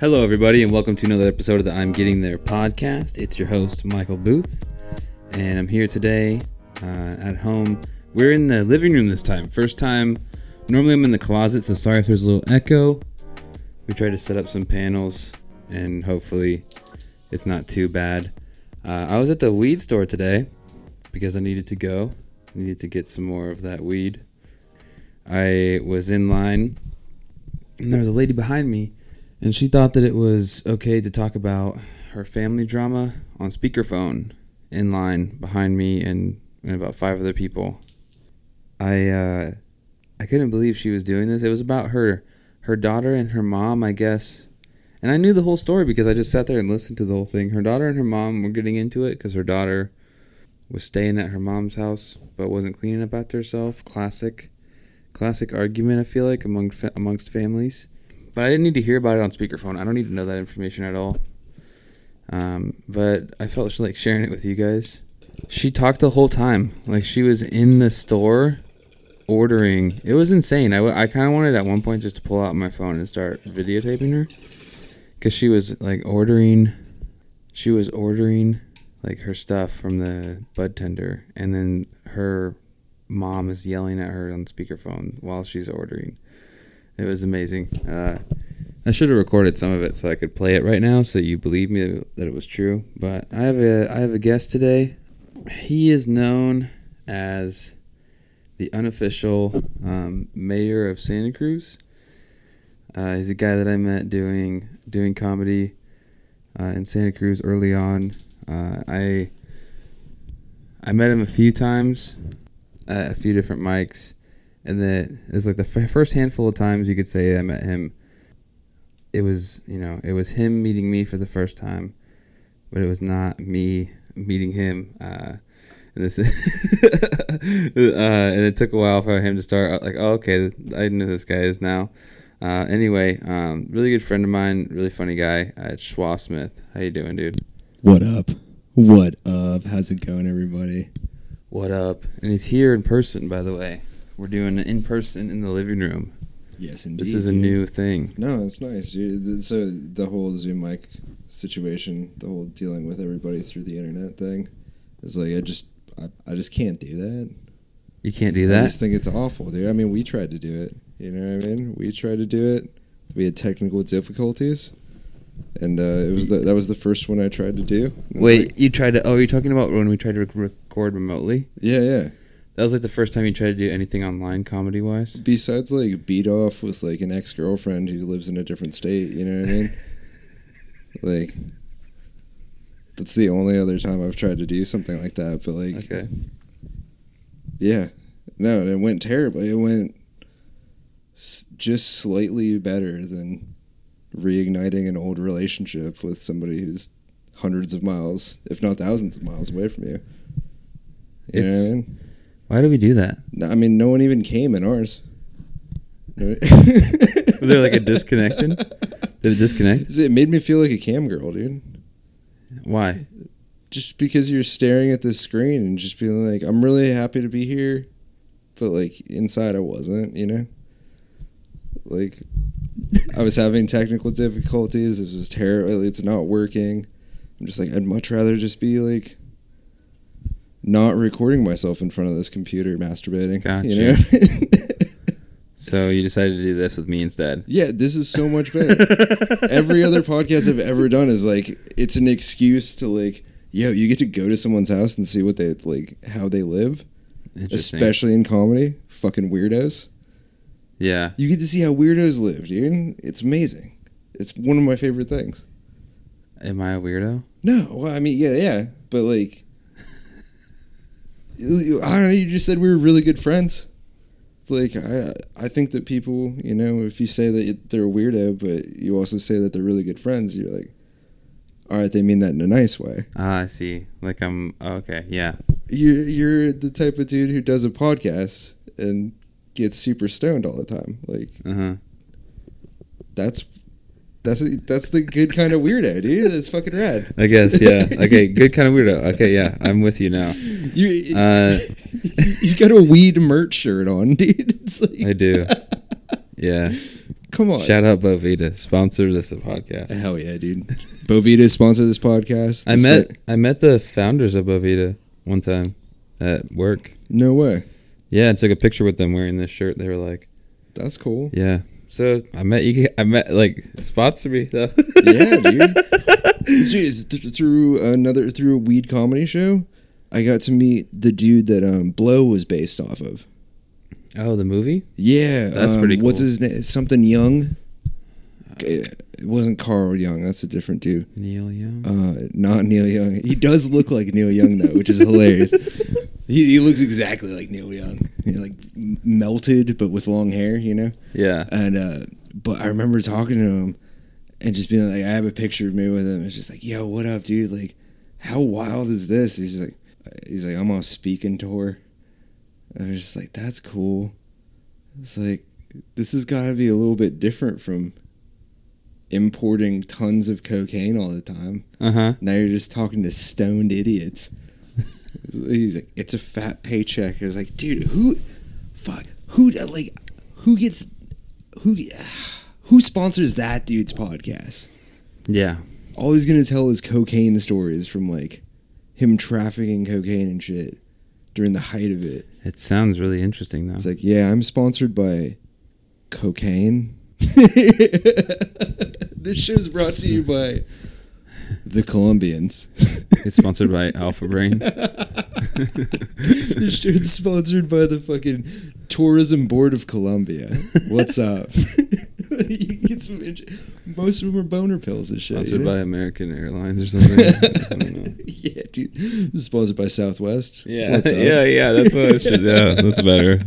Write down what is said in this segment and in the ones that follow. Hello, everybody, and welcome to another episode of the I'm Getting There podcast. It's your host, Michael Booth, and I'm here today at home. We're in the living room this time. First time. Normally, I'm in the closet, so sorry if there's a little echo. We tried to set up some panels, and hopefully it's not too bad. I was at the weed store today because I needed to go. I needed to get some more of that weed. I was in line, and there was a lady behind me. And she thought that it was okay to talk about her family drama on speakerphone in line behind me and about five other people. I couldn't believe she was doing this. It was about her daughter and her mom, I guess. And I knew the whole story because I just sat there and listened to the whole thing. Her daughter and her mom were getting into it because her daughter was staying at her mom's house but wasn't cleaning up after herself. Classic argument, I feel like, amongst families. But I didn't need to hear about it on speakerphone. I don't need to know that information at all. But I felt like sharing it with you guys. She talked the whole time. Like, she was in the store ordering. It was insane. I kind of wanted at one point just to pull out my phone and start videotaping her. Because she was, like, ordering. She was ordering, like, her stuff from the bud tender. And then her mom is yelling at her on speakerphone while she's ordering. It was amazing. I should have recorded some of it so I could play it right now so that you believe me that it was true. But I have a guest today. He is known as the unofficial mayor of Santa Cruz. He's a guy that I met doing comedy in Santa Cruz early on. I met him a few times at a few different mics. And then it's like the first handful of times you could say I met him. It was him meeting me for the first time, but it was not me meeting him. And it took a while for him to start like, oh, okay, I know who this guy is now. Anyway, really good friend of mine, really funny guy. It's Schwa Smith. How you doing, dude? What up? What up? How's it going, everybody? What up? And he's here in person, by the way. We're doing it in person in the living room. Yes, indeed. This is a new thing. No, it's nice. So the whole Zoom mic situation, the whole dealing with everybody through the internet thing, is like I just can't do that. You can't do that? I just think it's awful, dude. I mean, we tried to do it. You know what I mean? We tried to do it. We had technical difficulties, and that was the first one I tried to do. Wait, like, you tried to? Oh, you're talking about when we tried to record remotely? Yeah, yeah. That was, like, the first time you tried to do anything online comedy-wise? Besides, like, beat off with, like, an ex-girlfriend who lives in a different state, you know what I mean? Like, that's the only other time I've tried to do something like that, but, like... Okay. Yeah. No, it went terribly. It went just slightly better than reigniting an old relationship with somebody who's hundreds of miles, if not thousands of miles away from you. You know what I mean? Why do we do that? I mean, no one even came in ours. Was there like a disconnecting? Did it disconnect? It made me feel like a cam girl, dude. Why? Just because you're staring at this screen and just being like, I'm really happy to be here. But like inside I wasn't, you know? Like I was having technical difficulties. It was terrible. It's not working. I'm just like, I'd much rather just be like, not recording myself in front of this computer masturbating. Gotcha. You know? So you decided to do this with me instead. Yeah, this is so much better. Every other podcast I've ever done is like, it's an excuse to like, yo, you get to go to someone's house and see what they like, how they live, especially in comedy. Fucking weirdos. Yeah. You get to see how weirdos live, dude. It's amazing. It's one of my favorite things. Am I a weirdo? No. Well, I mean, yeah. But like, I don't know, you just said we were really good friends. Like, I think that people, you know, if you say that they're a weirdo, but you also say that they're really good friends, you're like, all right, they mean that in a nice way. Ah, I see. Like, okay, yeah. You're the type of dude who does a podcast and gets super stoned all the time. Like, That's the good kind of weirdo, dude. That's fucking rad. I guess, yeah. Okay, good kind of weirdo. Okay, yeah, I'm with you now. You got a weed merch shirt on, dude. It's like I do. Yeah. Come on. Shout out Bovida. Sponsor this podcast. Hell yeah, dude. Bovida, sponsor this podcast. I met the founders of Bovida one time at work. No way. Yeah, I took a picture with them wearing this shirt. They were like, that's cool. Yeah. So I met like spots to me though. Yeah, dude. Jeez, through a weed comedy show, I got to meet the dude that Blow was based off of. Oh, the movie? Yeah. That's pretty cool. What's his name? Something Young? It wasn't Carl Young. That's a different dude. Neil Young? Not Neil Young. He does look like Neil Young, though, which is hilarious. He looks exactly like Neil Young. You know, like melted, but with long hair, you know? Yeah. And but I remember talking to him and just being like, I have a picture of me with him. It's just like, yo, what up, dude? Like, how wild is this? He's like, I'm on a speaking tour. I was just like, that's cool. It's like, this has got to be a little bit different from importing tons of cocaine all the time. Uh-huh. Now you're just talking to stoned idiots. He's like, it's a fat paycheck. I was like, dude, who sponsors that dude's podcast? Yeah. All he's going to tell is cocaine stories from, like, him trafficking cocaine and shit during the height of it. It sounds really interesting, though. It's like, yeah, I'm sponsored by cocaine. This show's brought to you by the Colombians. It's sponsored by Alpha Brain. This show's sponsored by the fucking Tourism Board of Colombia. What's up? You get some most of them are boner pills and shit. Sponsored by American Airlines or something. I don't know. Yeah, dude. This is sponsored by Southwest. Yeah. What's up? Yeah. That's what I should do. That's better.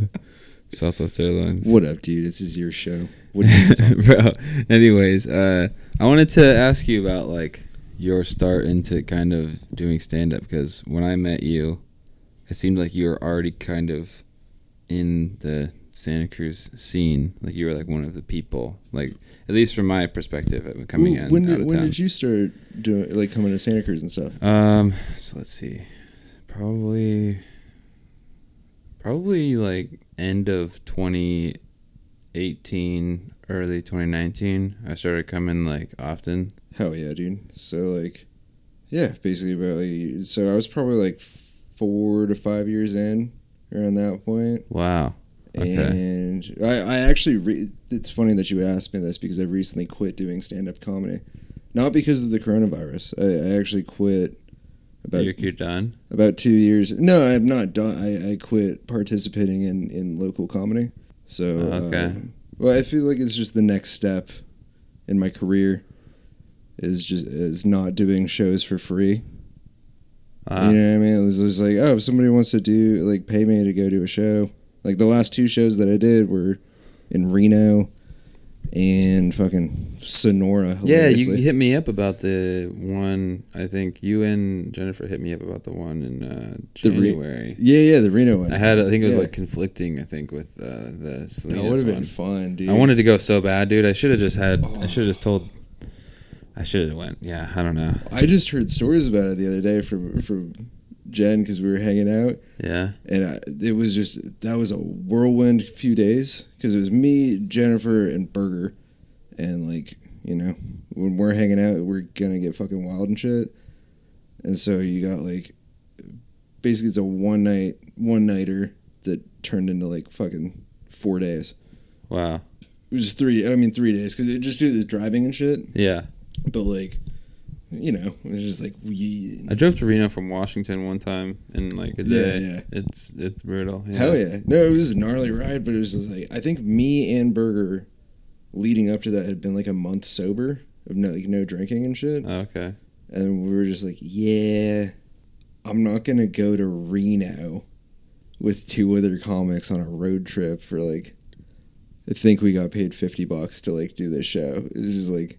Southwest Airlines. What up, dude? This is your show. What you Bro. Anyways, I wanted to ask you about, like, your start into kind of doing stand-up, because when I met you, it seemed like you were already kind of in the Santa Cruz scene. Like, you were like one of the people, like, at least from my perspective, coming in. When did you start doing, like, coming to Santa Cruz and stuff? So let's see, probably like end of 2018, early 2019. I started coming, like, often. Hell yeah, dude. So, like, yeah, basically about, like, so I was probably like 4 to 5 years in around that point. Wow. Okay. And I actually, it's funny that you asked me this, because I recently quit doing stand-up comedy. Not because of the coronavirus. I actually quit about... You're done? About 2 years. No, I'm not done. I quit participating in local comedy. So, okay. Well, I feel like it's just the next step in my career is not doing shows for free. You know what I mean? It's just like, oh, if somebody wants to do, like, pay me to go do a show. Like, the last 2 shows that I did were in Reno and fucking Sonora. Yeah, you hit me up about the one, I think you and Jennifer hit me up about the one in January. The Reno one. I think it was like conflicting, I think, with the Salinas one. That would have been fun, dude. I wanted to go so bad, dude. I should have went. Yeah, I don't know. I just heard stories about it the other day from Jen, because we were hanging out. Yeah. And it was just, that was a whirlwind few days, because it was me, Jennifer, and Burger. And, like, you know, when we're hanging out, we're going to get fucking wild and shit. And so you got, like, basically it's a one-nighter that turned into, like, fucking 4 days. Wow. It was 3 days, because it just did the driving and shit. Yeah. But, like, you know, it was just like... I drove to Reno from Washington one time in, like, a day. Yeah, yeah. It's brutal. Yeah. Hell yeah. No, it was a gnarly ride, but it was just like... I think me and Burger, leading up to that, had been, like, a month sober of no drinking and shit. Oh, okay. And we were just like, yeah, I'm not going to go to Reno with 2 other comics on a road trip for, like... I think we got paid $50 to, like, do this show. It was just like...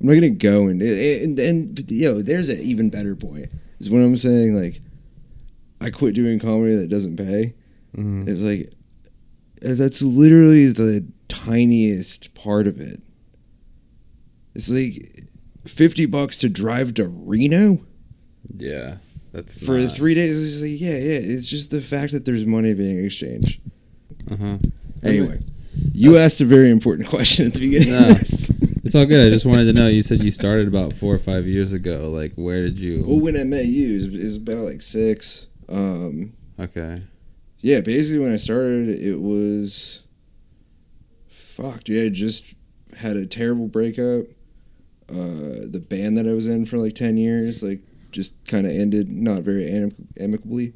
I'm not gonna go and you know, there's an even better point. Is what I'm saying. Like, I quit doing comedy that doesn't pay. Mm-hmm. It's like, that's literally the tiniest part of it. It's like $50 to drive to Reno. Yeah, that's for 3 days. It's just like, yeah. It's just the fact that there's money being exchanged. Uh huh. Anyway, You asked a very important question at the beginning. No, it's all good. I just wanted to know. You said you started about 4 or 5 years ago. Like, where did you? Well, when I met you, it was about like 6. Okay. Yeah, basically when I started, it was... Fuck, dude, I just had a terrible breakup. The band that I was in for like 10 years, like, just kind of ended not very amicably.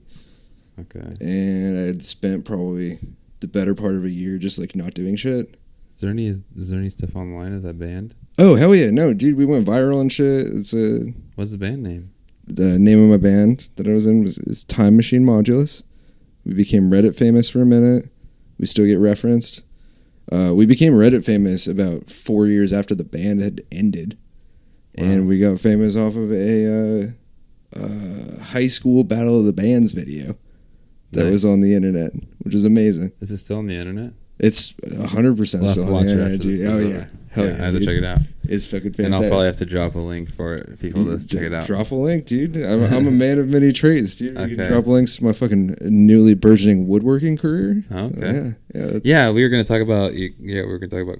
Okay. And I had spent probably the better part of a year just like not doing shit. Is there any stuff online of that band? Oh, hell yeah. No, dude, we went viral and shit. What's the band name? The name of my band that I was in is Time Machine Modulus. We became Reddit famous for a minute. We still get referenced. We became Reddit famous about 4 years after the band had ended. Wow. And we got famous off of a high school Battle of the Bands video. That was on the internet, which is amazing. Is it still on the internet? It's 100% still on the internet. Oh yeah, hell yeah! I have to check it out. It's fucking fantastic. And I'll probably have to drop a link for it if people just check it out. Drop a link, dude. I'm a man of many trades, dude. Okay. You can drop links to my fucking newly burgeoning woodworking career. Okay. Yeah, we were gonna talk about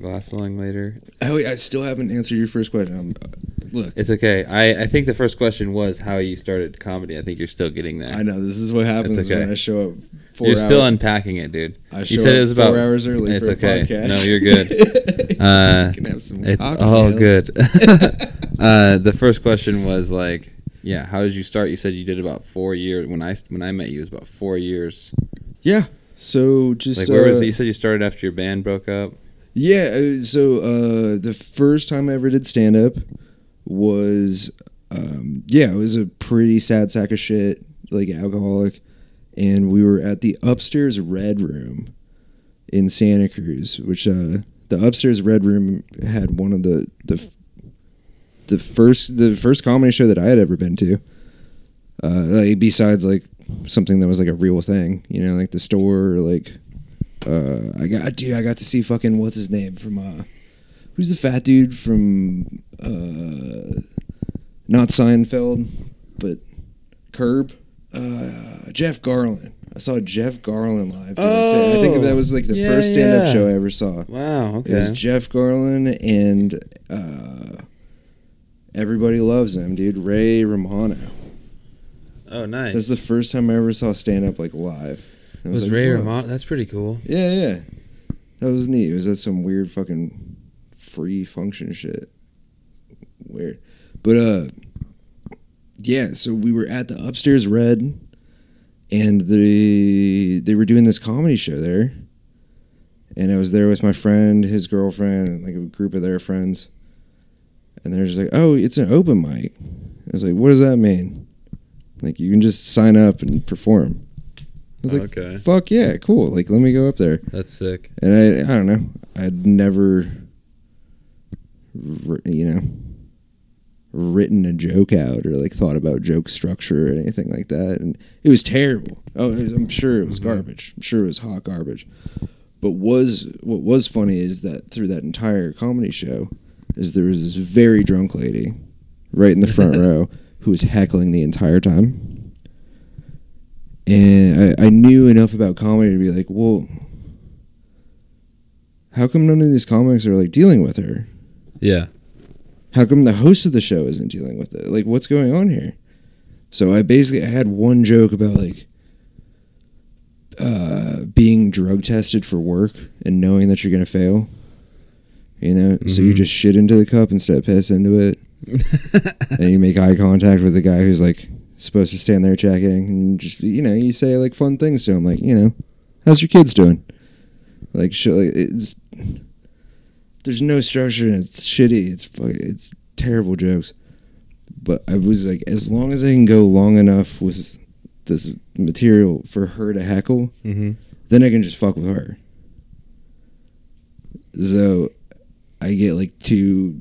glass blowing later. Oh yeah, I still haven't answered your first question. Look, it's okay. I think the first question was how you started comedy. I think you're still getting there. I know. This is what happens when I show up 4 hours. You're still unpacking it, dude. You said it was about 4 hours early for a podcast. No, you're good. You can have some cocktails. It's all good. The first question was like, yeah, how did you start? You said you did about 4 years. When I met you, it was about 4 years. Yeah. So just... Like, where was it? You said you started after your band broke up? Yeah. So the first time I ever did stand-up... was it was a pretty sad sack of shit, like alcoholic, and we were at the upstairs Red Room in Santa Cruz, which the upstairs Red Room had one of the first comedy show that I had ever been to, like besides like something that was like a real thing, you know, like the store, or like I got to see fucking what's his name from who's the fat dude from not Seinfeld, but Curb? Jeff Garland. I saw Jeff Garland live. I think that was like the first stand-up show I ever saw. Wow, okay. It was Jeff Garland and everybody loves him, dude. Ray Romano. Oh, nice. That's the first time I ever saw stand-up like live. It was like, Ray Romano? That's pretty cool. Yeah, yeah. That was neat. It was at some weird fucking... free function shit. Weird. But so we were at the upstairs Red and they were doing this comedy show there. And I was there with my friend, his girlfriend, and like a group of their friends. And they're just like, "Oh, it's an open mic." I was like, "What does that mean?" Like, you can just sign up and perform. I was like, okay. Fuck yeah, cool. Like, let me go up there. That's sick. And I don't know. I'd never written a joke out or like thought about joke structure or anything like that, and it was terrible. I'm sure it was garbage. I'm sure it was hot garbage. But what was funny is that through that entire comedy show is there was this very drunk lady right in the front row who was heckling the entire time, and I knew enough about comedy to be like, well, how come none of these comics are like dealing with her? Yeah. How come the host of the show isn't dealing with it? Like, what's going on here? So I had one joke about, like, being drug tested for work and knowing that you're going to fail. You know? Mm-hmm. So you just shit into the cup instead of piss into it. And you make eye contact with the guy who's, like, supposed to stand there checking. And just, you know, you say, like, fun things to him. Like, you know, how's your kids doing? Like, shit, like, it's... There's no structure and it's shitty. It's terrible jokes. But I was like, as long as I can go long enough with this material for her to heckle, mm-hmm. then I can just fuck with her. So I get like 2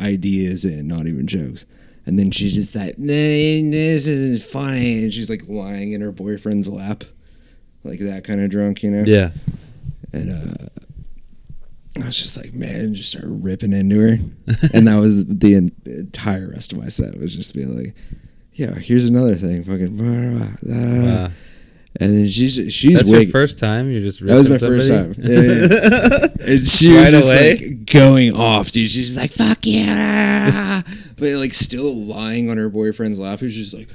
ideas in, not even jokes. And then she's just like, "No, this isn't funny." And she's like lying in her boyfriend's lap. Like that kind of drunk, you know? Yeah. And, I was just like, man, just started ripping into her. And that was the entire rest of my set was just being like, yeah, here's another thing. Fucking blah, blah, blah. And then she's That's your first time? You're just ripping somebody? That was my first time. Yeah. And she was just like going off, dude. She's like, fuck yeah. But like still lying on her boyfriend's lap. She's like,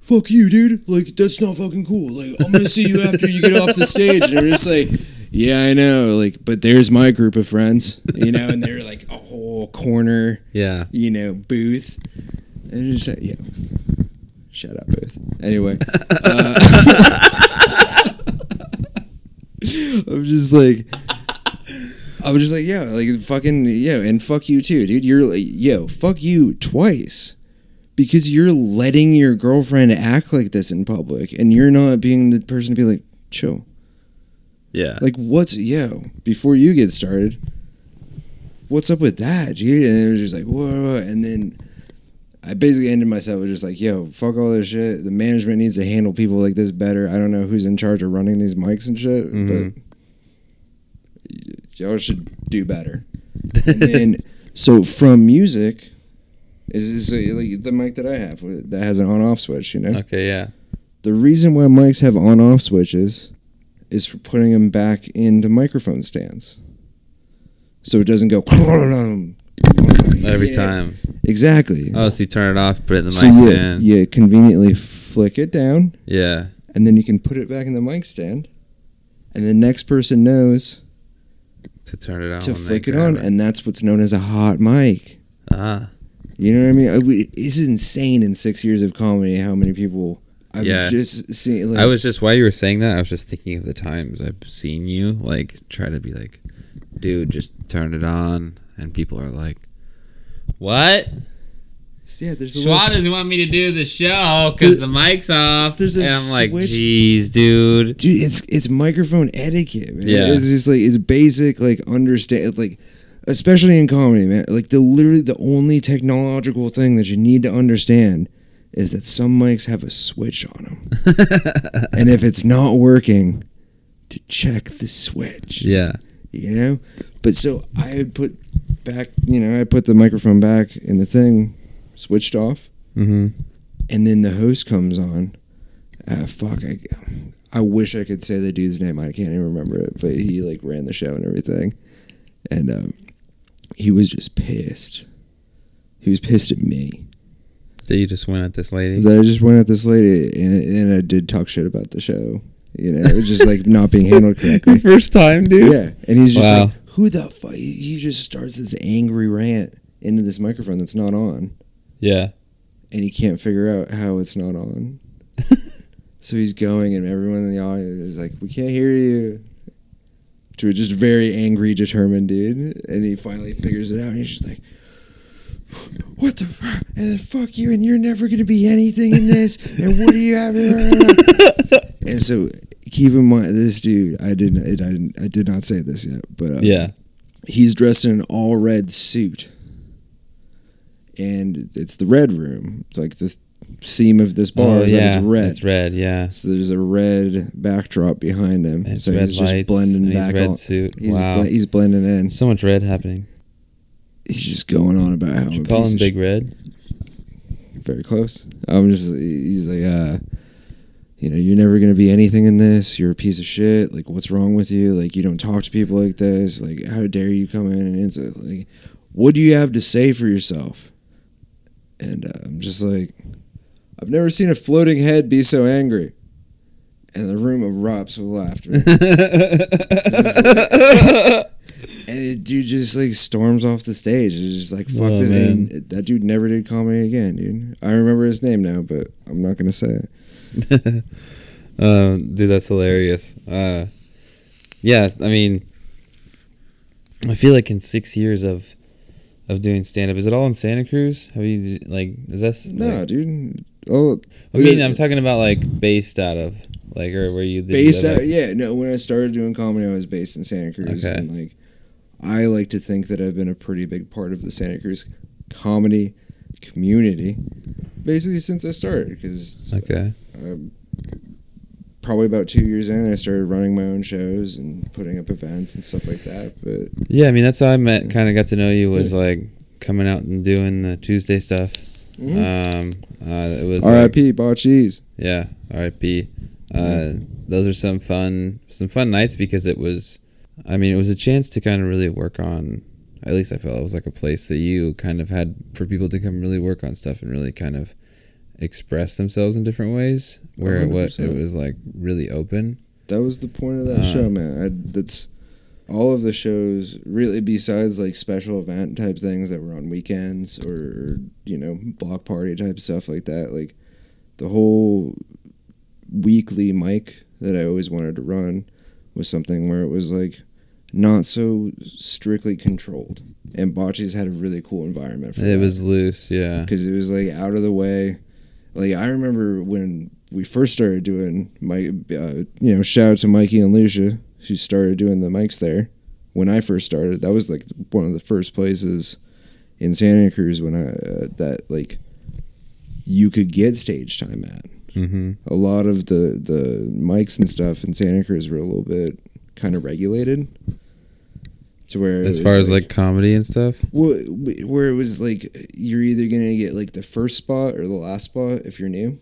fuck you, dude. Like, that's not fucking cool. Like, I'm going to see you after you get off the stage. And we're just like, yeah, I know. Like, but there's my group of friends, you know, and they're like a whole corner, yeah, you know, booth. And just like, yeah. Shut up, Booth. Anyway. I'm just like, yeah, like, fucking, yeah, and fuck you too, dude. You're like, yo, fuck you twice. Because you're letting your girlfriend act like this in public, and you're not being the person to be like, chill. Yeah. Like, before you get started, what's up with that? And it was just like, whoa, and then I basically ended myself with just like, yo, fuck all this shit. The management needs to handle people like this better. I don't know who's in charge of running these mics and shit, but y'all should do better. And then, so from music, is like the mic that I have that has an on-off switch, you know? Okay, yeah. The reason why mics have on-off switches is for putting them back in the microphone stands. So it doesn't go... every time. Exactly. Oh, so you turn it off, put it in the mic stand. Yeah, conveniently flick it down. Yeah. And then you can put it back in the mic stand. And the next person knows to turn it on. To flick it on. And that's what's known as a hot mic. Ah. You know what I mean? It's insane in 6 years of comedy how many people I've just seen. Like, while you were saying that, I was just thinking of the times I've seen you like try to be like, dude, just turn it on. And people are like, what? Yeah, Schwa doesn't want me to do the show because the mic's off. And I'm like, jeez, dude. Dude, it's microphone etiquette, man. Yeah. It's just like, it's basic, like, understand, like, especially in comedy, man. Like, the only technological thing that you need to understand is that some mics have a switch on them. And if it's not working, to check the switch. Yeah. You know? But so I would put... back, you know, I put the microphone back in the thing, switched off, and then the host comes on. I wish I could say the dude's name. I can't even remember it, but he like ran the show and everything, and he was just pissed. He was pissed at me. So you just went at this lady? I just went at this lady, and I did talk shit about the show. You know, it was just like not being handled correctly. First time, dude. Yeah, and he's just like, who the fuck? He just starts this angry rant into this microphone that's not on. Yeah. And he can't figure out how it's not on. So he's going, and everyone in the audience is like, we can't hear you. To a just very angry, determined dude. And he finally figures it out, and he's just like, what the fuck? And then fuck you, and you're never going to be anything in this. And what do you have? And so... keep in mind, this dude, I did not say this yet, but he's dressed in an all red suit, and it's the red room. It's like the theme of this bar is like it's red. It's red, yeah. So there's a red backdrop behind him. And so red he's lights, just blending back. He's red suit. He's blending in. So much red happening. He's just going on about how. Did you call him Big Red? Very close. He's like. You know, you're never going to be anything in this. You're a piece of shit. Like, what's wrong with you? Like, you don't talk to people like this. Like, how dare you come in and insult? Like, what do you have to say for yourself? And I'm just like, I've never seen a floating head be so angry. And the room erupts with laughter. And the dude just, like, storms off the stage. It's just like, fuck this. And that dude never did comedy again, dude. I remember his name now, but I'm not going to say it. Dude, that's hilarious. I mean, I feel like in 6 years of doing stand up, is it all in Santa Cruz? Have you like? Is that no, like, dude? Oh, I mean, I'm talking about like based out of like, or where you based out? Yeah, no. When I started doing comedy, I was based in Santa Cruz, and like, I like to think that I've been a pretty big part of the Santa Cruz comedy community, basically since I started, because probably about 2 years in, I started running my own shows and putting up events and stuff like that. But yeah, I mean, that's how I met, kind of got to know you, was like coming out and doing the Tuesday stuff. It was R.I.P. Bocce's. Yeah, R.I.P. Those are some fun nights because it was a chance to kind of really work on, at least I felt it was like a place that you kind of had for people to come really work on stuff and really kind of express themselves in different ways where 100%. it was like really open. That was the point of that show, man. That's all of the shows really, besides like special event type things that were on weekends or, you know, block party type stuff like that. Like the whole weekly mic that I always wanted to run was something where it was like not so strictly controlled, and Bocce's had a really cool environment for it. It was loose, yeah, because it was like out of the way. Like I remember when we first started doing my shout out to Mikey and Lucia who started doing the mics there when I first started. That was like one of the first places in Santa Cruz when I that like you could get stage time at. Mm-hmm. A lot of the mics and stuff in Santa Cruz were a little bit kind of regulated to where as far as like comedy and stuff, where it was like you're either gonna get like the first spot or the last spot if you're new.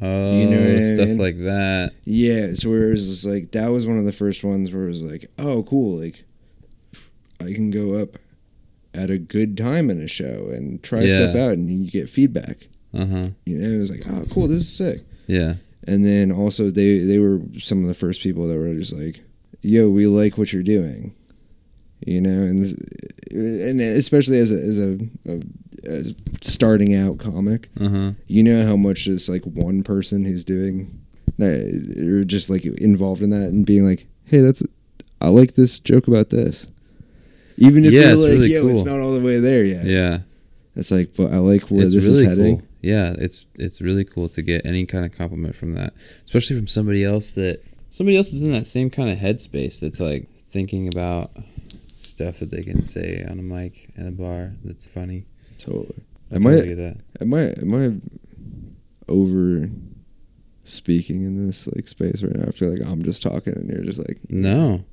Oh, you know what stuff I mean? Like that. Yeah, so where it was just like that was one of the first ones where it was like, oh, cool, like I can go up at a good time in a show and try stuff out, and you get feedback. You know, it was like, oh, cool, this is sick. Yeah. And then also they were some of the first people that were just like, yo, we like what you're doing, you know, and especially as a starting out comic, you know how much just like one person who's doing, or just like involved in that and being like, hey, I like this joke about this, even if you're like, really cool. It's not all the way there yet. Yeah. It's like, but I like where it's this really is heading. Cool. Yeah, it's really cool to get any kind of compliment from that, especially from somebody else is in that same kind of headspace that's like thinking about stuff that they can say on a mic and a bar that's funny. Totally. Am I over speaking in this like space right now? I feel like I'm just talking and you're just like, no,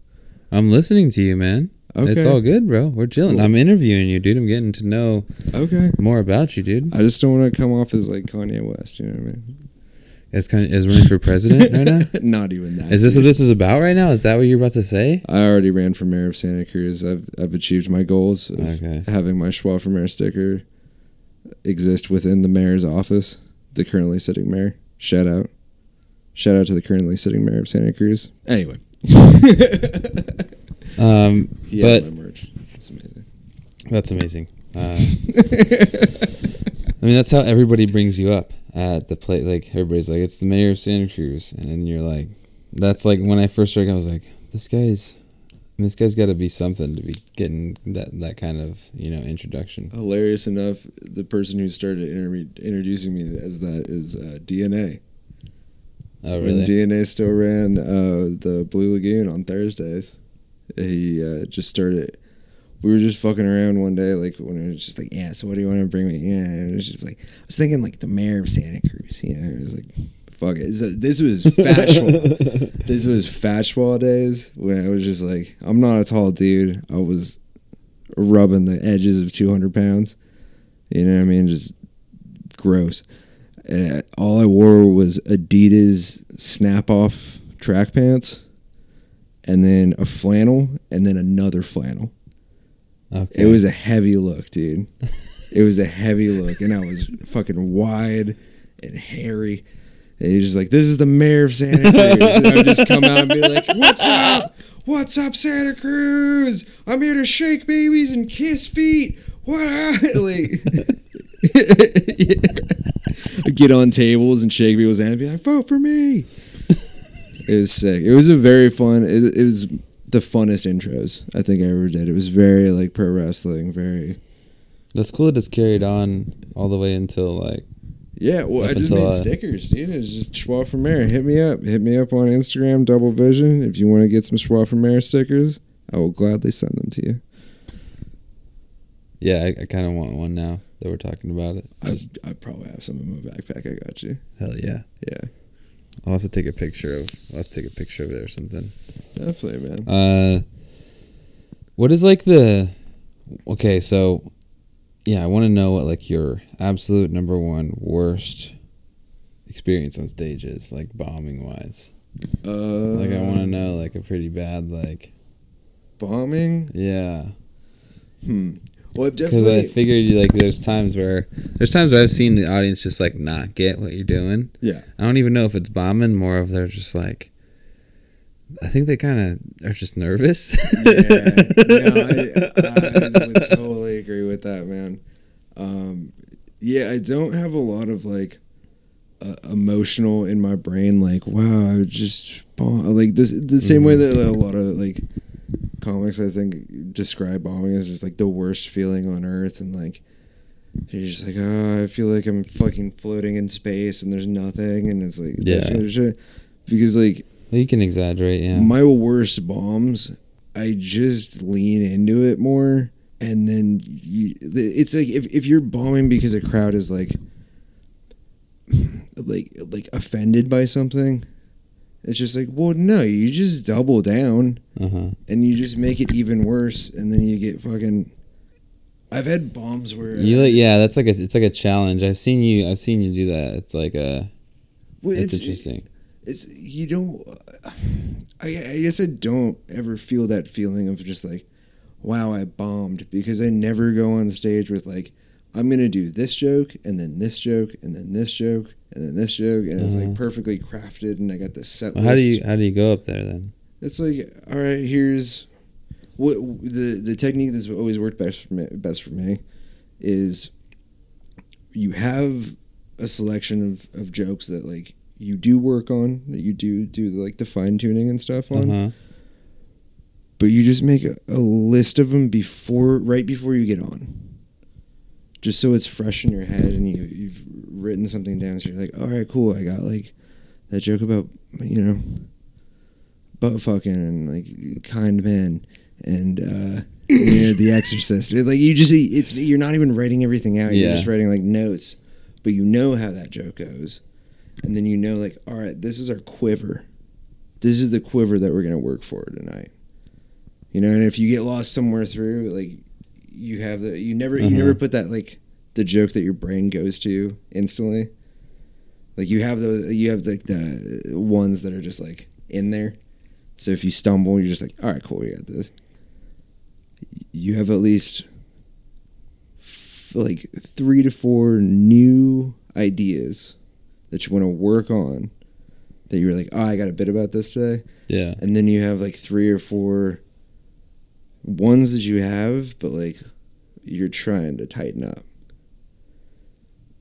I'm listening to you, man. Okay. It's all good, bro. We're chilling. Cool. I'm interviewing you, dude. I'm getting to know more about you, dude. I just don't want to come off as like Kanye West. You know what I mean? As running for president right now? Not even that. Is this what this is about right now? Is that what you're about to say? I already ran for mayor of Santa Cruz. I've achieved my goals of having my Schwa for Mayor sticker exist within the mayor's office. The currently sitting mayor. Shout out to the currently sitting mayor of Santa Cruz. Anyway. He has my merch. That's amazing. I mean, that's how everybody brings you up at the plate. Like everybody's like, it's the mayor of Santa Cruz, and then you're like, that's like when I first started. I was like, this guy's got to be something to be getting that kind of, you know, introduction. Hilarious enough, the person who started introducing me as that is DNA. Oh really? When DNA still ran the Blue Lagoon on Thursdays. He just started. We were just fucking around one day, like when it was just like, yeah. So what do you want to bring me? Yeah, and it was just like I was thinking, like the mayor of Santa Cruz. You know, it was like, fuck it. So this was fat schwa. This was fat schwa days when I was just like, I'm not a tall dude. I was rubbing the edges of 200 pounds. You know what I mean? Just gross. And all I wore was Adidas snap-off track pants. And then a flannel, and then another flannel. Okay. It was a heavy look, dude. It was a heavy look, and I was fucking wide and hairy. And he's just like, this is the mayor of Santa Cruz. And I would just come out and be like, what's up? What's up, Santa Cruz? I'm here to shake babies and kiss feet. What up? Like, I'd get on tables and shake people's hands and be like, vote for me. It was sick. It was a very fun. It was the funnest intros I think I ever did. It was very like pro wrestling. Very. That's cool that it's carried on all the way until like. Yeah, well, I just made stickers, dude. It was just Schwa for Mayor. Hit me up on Instagram, Double Vision, if you want to get some Schwa for Mayor stickers. I will gladly send them to you. Yeah, I kind of want one now that we're talking about it. I probably have some in my backpack. I got you. Hell yeah. Yeah. I'll have to take a picture of it or something. Definitely, man. What is like the? Okay, so yeah, I want to know what like your absolute number one worst experience on stage is, like, bombing wise? Like, I want to know, like, a pretty bad, like, bombing? Yeah. Well, definitely. Because I figured, you like, there's times where I've seen the audience just, like, not get what you're doing. Yeah. I don't even know if it's bombing, more if they're just, like, I think they kind of are just nervous. I would totally agree with that, man. Yeah, I don't have a lot of, like, emotional in my brain, like, wow, I just, like, this the same way that a lot of, like, comics, I think, describe bombing as just, like, the worst feeling on earth, and, like, you're just like, oh, I feel like I'm fucking floating in space, and there's nothing, and it's like, shit. Because, like, you can exaggerate, yeah. My worst bombs, I just lean into it more, and then it's like if you're bombing because a crowd is like offended by something, it's just like, well, no, you just double down, and you just make it even worse, and then you get fucking. I've had bombs where that's like it's like a challenge. I've seen you do that. It's like a. Well, it's interesting. I guess I don't ever feel that feeling of just like, wow, I bombed, because I never go on stage with like, I'm going to do this joke and then this joke and then this joke and then this joke. And it's like perfectly crafted. And I got this set list. How do you go up there then? It's like, all right, here's what the technique that's always worked best for me is you have a selection of jokes that like, you do work on, that you do like the fine tuning and stuff on, but you just make a list of them right before you get on, just so it's fresh in your head and you've written something down. So you're like, all right, cool, I got like that joke about, you know, butt fucking and like kind man and you know, The Exorcist. Like you're not even writing everything out. You're just writing like notes, but you know how that joke goes. And then you know, like, all right, this is our quiver. This is the quiver that we're going to work for tonight. You know, and if you get lost somewhere through, like, you have the... You never put that, like, the joke that your brain goes to instantly. Like, you have the ones that are just, like, in there. So if you stumble, you're just like, all right, cool, we got this. You have at least, like, 3 to 4 new ideas that you want to work on, that you were like, oh, I got a bit about this today. Yeah. And then you have like 3 or 4 ones that you have, but like you're trying to tighten up.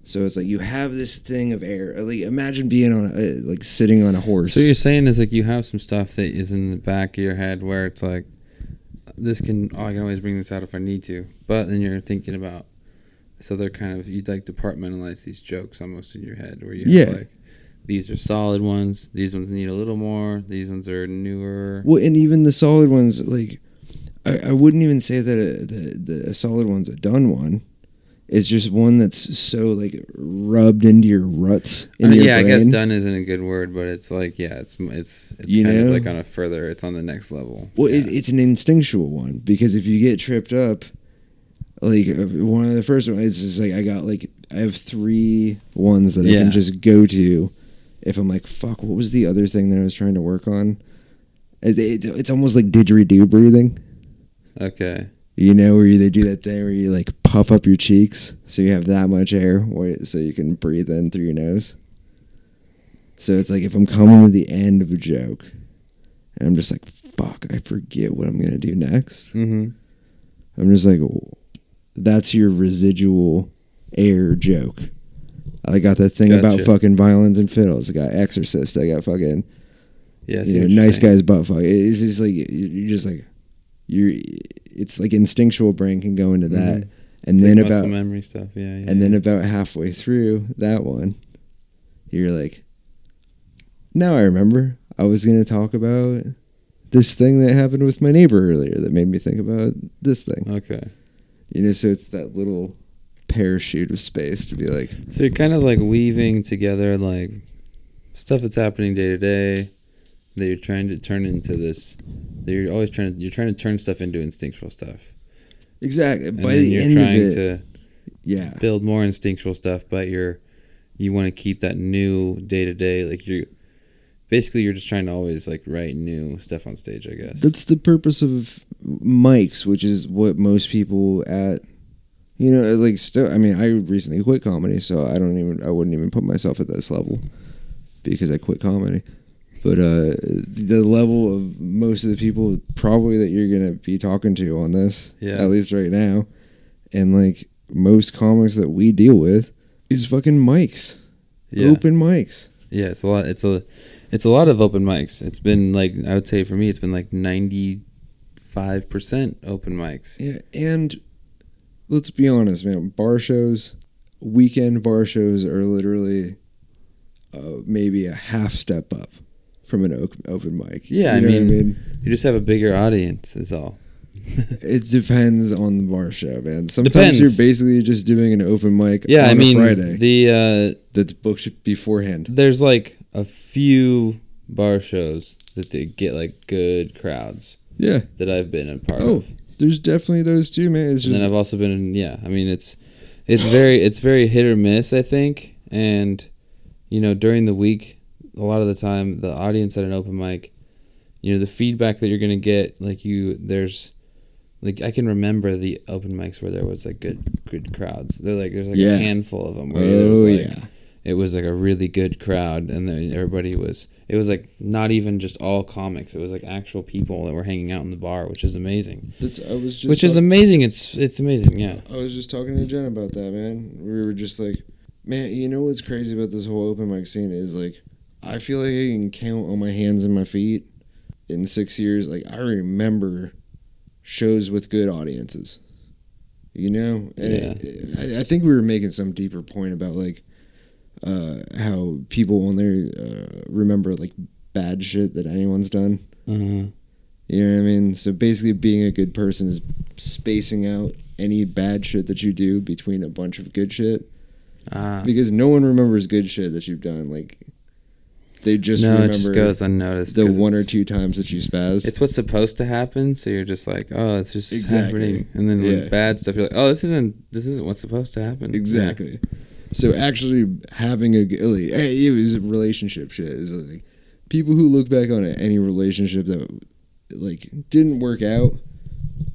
So it's like you have this thing of air. Like imagine being on like sitting on a horse. So you're saying is like you have some stuff that is in the back of your head where it's like, I can always bring this out if I need to. But then you're thinking about, so they're kind of, you'd like departmentalize these jokes almost in your head where you have like, these are solid ones, these ones need a little more, these ones are newer. Well, and even the solid ones, like, I wouldn't even say that a solid one's a done one. It's just one that's so, like, rubbed into your ruts in your brain. I guess done isn't a good word, but it's like, yeah, it's kind of like on a further, it's on the next level. Well, it's an instinctual one, because if you get tripped up, like one of the first ones, it's just like I have 3 ones that I can just go to if I'm like, fuck, what was the other thing that I was trying to work on? It's almost like didgeridoo breathing. Okay. You know, where they do that thing where you like puff up your cheeks so you have that much air so you can breathe in through your nose. So it's like if I'm coming to the end of a joke and I'm just like, fuck, I forget what I'm going to do next. Mm-hmm. I'm just like, that's your residual air joke. I got that thing about fucking violins and fiddles. I got Exorcist. I got fucking nice saying. Guys butt fuck. It's just like you're just like you. It's like instinctual brain can go into that, and it's then like about memory stuff. Then about halfway through that one, you're like, now I remember. I was gonna talk about this thing that happened with my neighbor earlier that made me think about this thing. Okay. You know, so it's that little parachute of space to be like... So you're kind of like weaving together like stuff that's happening day to day that you're trying to turn into this... That you're always trying to turn stuff into instinctual stuff. Exactly. By the end of it... You're trying to build more instinctual stuff, but you're you want to keep that new day-to-day, like you're just trying to always like write new stuff on stage, I guess. That's the purpose of mics, which is what most people at, you know, like still, I mean, I recently quit comedy, so I wouldn't even put myself at this level because I quit comedy. But the level of most of the people probably that you're going to be talking to on this, at least right now, and like most comics that we deal with is fucking mics, open mics. Yeah, it's a lot. It's a lot of open mics. It's been like, I would say for me, it's been like 95% open mics. Yeah, and let's be honest, man. Bar shows, weekend bar shows are literally maybe a half step up from an open mic. Yeah, I mean, you just have a bigger audience is all. It depends on the bar show, man. Sometimes you're basically just doing an open mic on a Friday. The that's booked beforehand. There's like a few bar shows that they get like good crowds. Yeah. That I've been a part of. There's definitely those too, man. It's just, and then I've also been in, it's very hit or miss, I think. And you know, during the week a lot of the time the audience at an open mic, you know, the feedback that you're going to get, I can remember the open mics where there was like good crowds. There's a handful of them where it was like a really good crowd, and then it was like not even just all comics. It was like actual people that were hanging out in the bar, which is amazing. It's amazing, yeah. I was just talking to Jen about that, man. We were just like, man, you know what's crazy about this whole open mic scene is like, I feel like I can count on my hands and my feet in 6 years. Like I remember shows with good audiences, you know? And I think we were making some deeper point about like how people only remember like bad shit that anyone's done. Uh-huh. You know what I mean? So basically being a good person is spacing out any bad shit that you do between a bunch of good shit. Because no one remembers good shit that you've done. Like they just remember it just goes unnoticed. The one or two times that you spazzed. It's what's supposed to happen, so you're just like, oh, it's just happening. And then when bad stuff, you're like, oh, this isn't what's supposed to happen. Exactly. Yeah. So actually having it was relationship shit. It was like people who look back on any relationship that like didn't work out,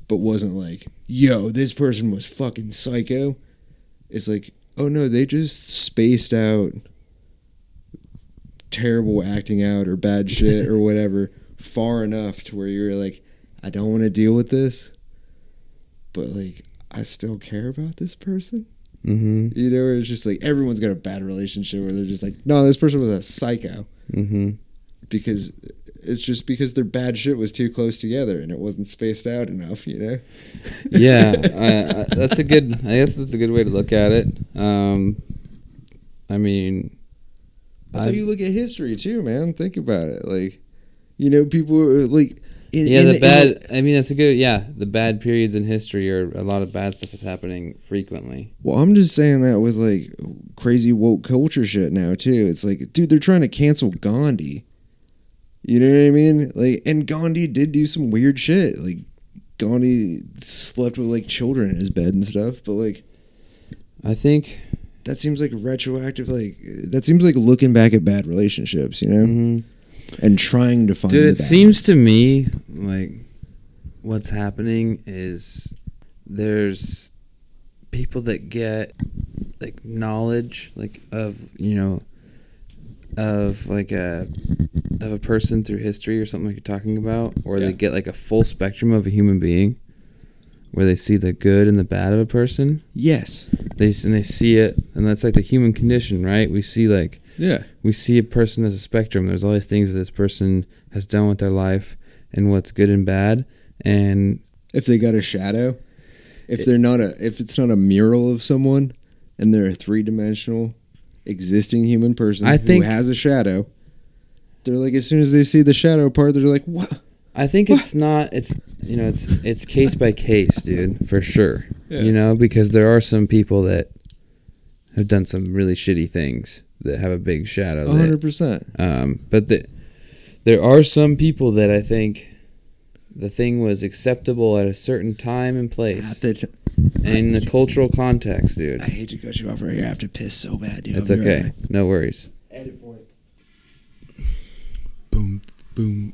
but wasn't like, yo, this person was fucking psycho. It's like, oh no, they just spaced out terrible acting out or bad shit or whatever far enough to where you're like, I don't want to deal with this, but like I still care about this person. Mm-hmm. You know, it's just like everyone's got a bad relationship where they're just like, no, this person was a psycho. Mm-hmm. Because it's just because their bad shit was too close together and it wasn't spaced out enough, you know? Yeah, I guess that's a good way to look at it. I mean, that's how you look at history too, man. Think about it, like, you know, people are like. The bad periods in history are a lot of bad stuff is happening frequently. Well, I'm just saying that with like crazy woke culture shit now too. It's like, dude, they're trying to cancel Gandhi. You know what I mean? Like, and Gandhi did do some weird shit. Like, Gandhi slept with like children in his bed and stuff. But like, I think that seems like retroactive. Like, that seems like looking back at bad relationships. You know. Mm-hmm. And trying to find. Dude, it seems to me like what's happening is there's people that get like knowledge, like of a person through history or something like you're talking about, or they get like a full spectrum of a human being, where they see the good and the bad of a person. Yes. They see it, and that's like the human condition, right? We see like. Yeah. We see a person as a spectrum. There's all these things that this person has done with their life and what's good and bad. And if they got a shadow, if it's not a mural of someone and they're a 3-dimensional existing human person who has a shadow, they're like, as soon as they see the shadow part, they're like, what? I think it's case by case, dude, for sure. Yeah. You know, because there are some people that have done some really shitty things that have a big shadow. 100%. But there are some people that I think the thing was acceptable at a certain time and place. At the in the cultural context, dude. I hate to cut you off right here. I have to piss so bad, dude. It's okay. Right, no worries. Edit for it. Boom, boom,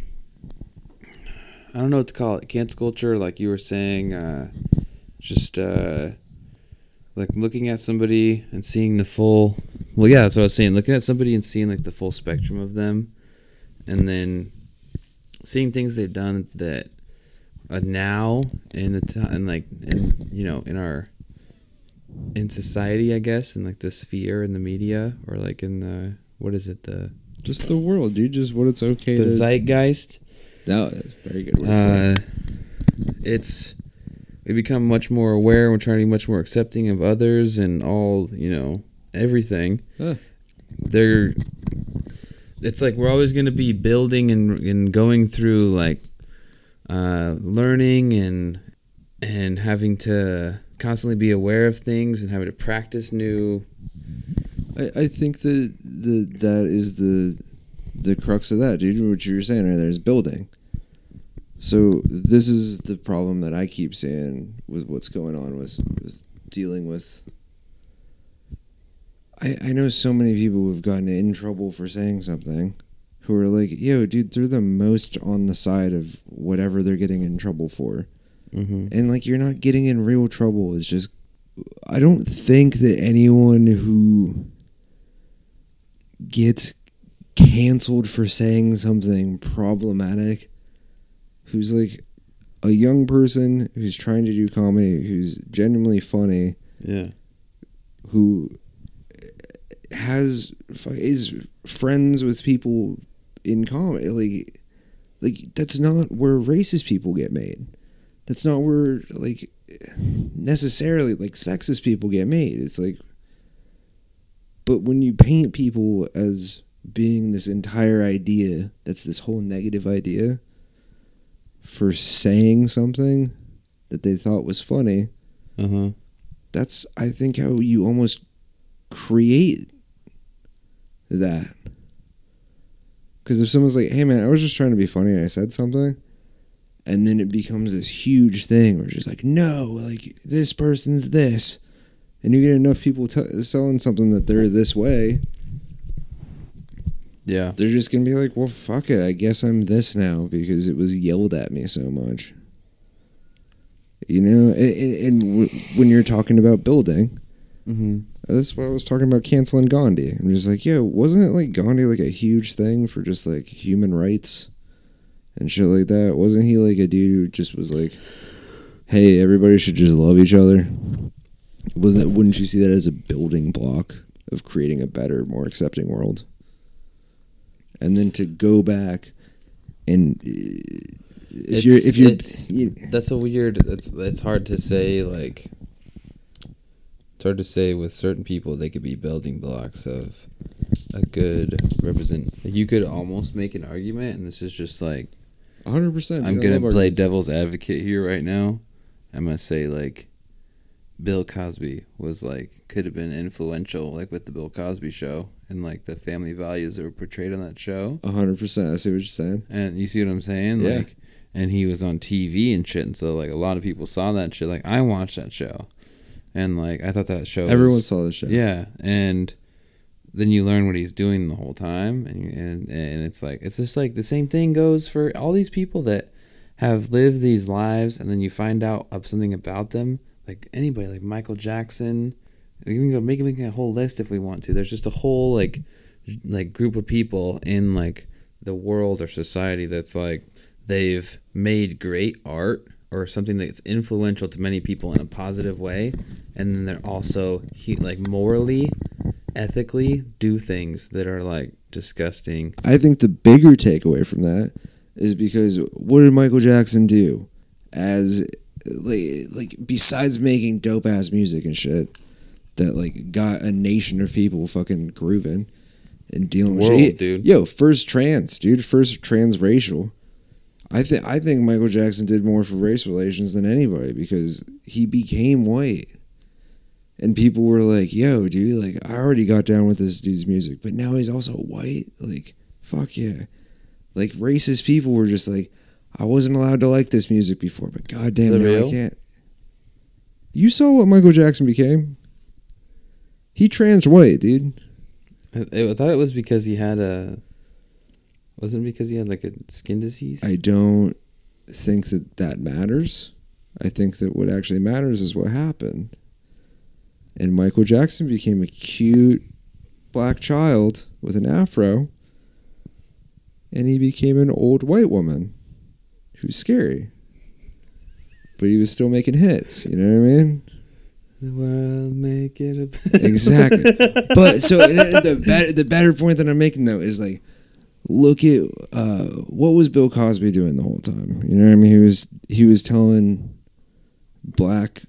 I don't know what to call it. Cancel culture, like you were saying, like looking at somebody and seeing the full. Well, yeah, that's what I was saying. Looking at somebody and seeing like the full spectrum of them, and then seeing things they've done that now in the time, like, in, you know, in society, I guess, in like the sphere in the media or like in the just the world, dude. Just what it's okay. The zeitgeist. No, that's a very good word. We become much more aware. We're trying to be much more accepting of others and all, you know. Everything. It's like we're always going to be building and going through like learning and having to constantly be aware of things and having to practice new. I think that is the crux of that, dude. What you were saying earlier is building. So this is the problem that I keep seeing with what's going on with dealing with. I know so many people who have gotten in trouble for saying something who are like, yo, dude, they're the most on the side of whatever they're getting in trouble for. Mm-hmm. And, like, you're not getting in real trouble. It's just, I don't think that anyone who gets canceled for saying something problematic, who's, like, a young person who's trying to do comedy, who's genuinely funny, yeah, who... is friends with people in common, like that's not where racist people get made. That's not where like necessarily like sexist people get made. It's like, but when you paint people as being this entire idea, that's this whole negative idea for saying something that they thought was funny. Uh-huh. That's I think how you almost create that, because if someone's like, hey man, I was just trying to be funny and I said something, and then it becomes this huge thing where it's just like, no, like this person's this, and you get enough people selling something that they're this way, yeah, they're just gonna be like, well fuck it, I guess I'm this now because it was yelled at me so much, you know. And when you're talking about building, mm-hmm, that's why I was talking about canceling Gandhi. I'm just like, yeah, wasn't it like Gandhi like a huge thing for just like human rights and shit like that? Wasn't he like a dude who just was like, hey, everybody should just love each other? Wouldn't you see that as a building block of creating a better, more accepting world? And then to go back and that's a weird. It's hard to say like. It's hard to say with certain people they could be building blocks of a good represent. You could almost make an argument, and this is just like 100%. I'm gonna play devil's advocate here right now. I'm gonna say like Bill Cosby was like could have been influential, like with the Bill Cosby Show and like the family values that were portrayed on that show. 100%. I see what you're saying, and you see what I'm saying. Yeah. Like, and he was on TV and shit, and so like a lot of people saw that shit. Like I watched that show. And, like, I thought that show was... Everyone saw the show. Yeah. And then you learn what he's doing the whole time. And it's, like... It's just, like, the same thing goes for all these people that have lived these lives. And then you find out something about them. Like, anybody. Like, Michael Jackson. We can go make a whole list if we want to. There's just a whole, like group of people in, like, the world or society that's, like, they've made great art or something that's influential to many people in a positive way, and then they're also, like, morally, ethically do things that are, like, disgusting. I think the bigger takeaway from that is because what did Michael Jackson do as like besides making dope ass music and shit that like got a nation of people fucking grooving and dealing with shit. Dude. Yo, first trans, dude, first transracial. I think Michael Jackson did more for race relations than anybody because he became white. And people were like, yo, dude, like, I already got down with this dude's music, but now he's also white. Like, fuck yeah. Like, racist people were just like, I wasn't allowed to like this music before, but goddamn, now real? I can't. You saw what Michael Jackson became? He trans white, dude. I thought it was because he had a... Wasn't it because he had, like, a skin disease? I don't think that that matters. I think that what actually matters is what happened. And Michael Jackson became a cute black child with an afro. And he became an old white woman who's scary. But he was still making hits, you know what I mean? The world make it a better. Exactly. But so the better point that I'm making, though, is like, look at what was Bill Cosby doing the whole time? You know what I mean? He was telling black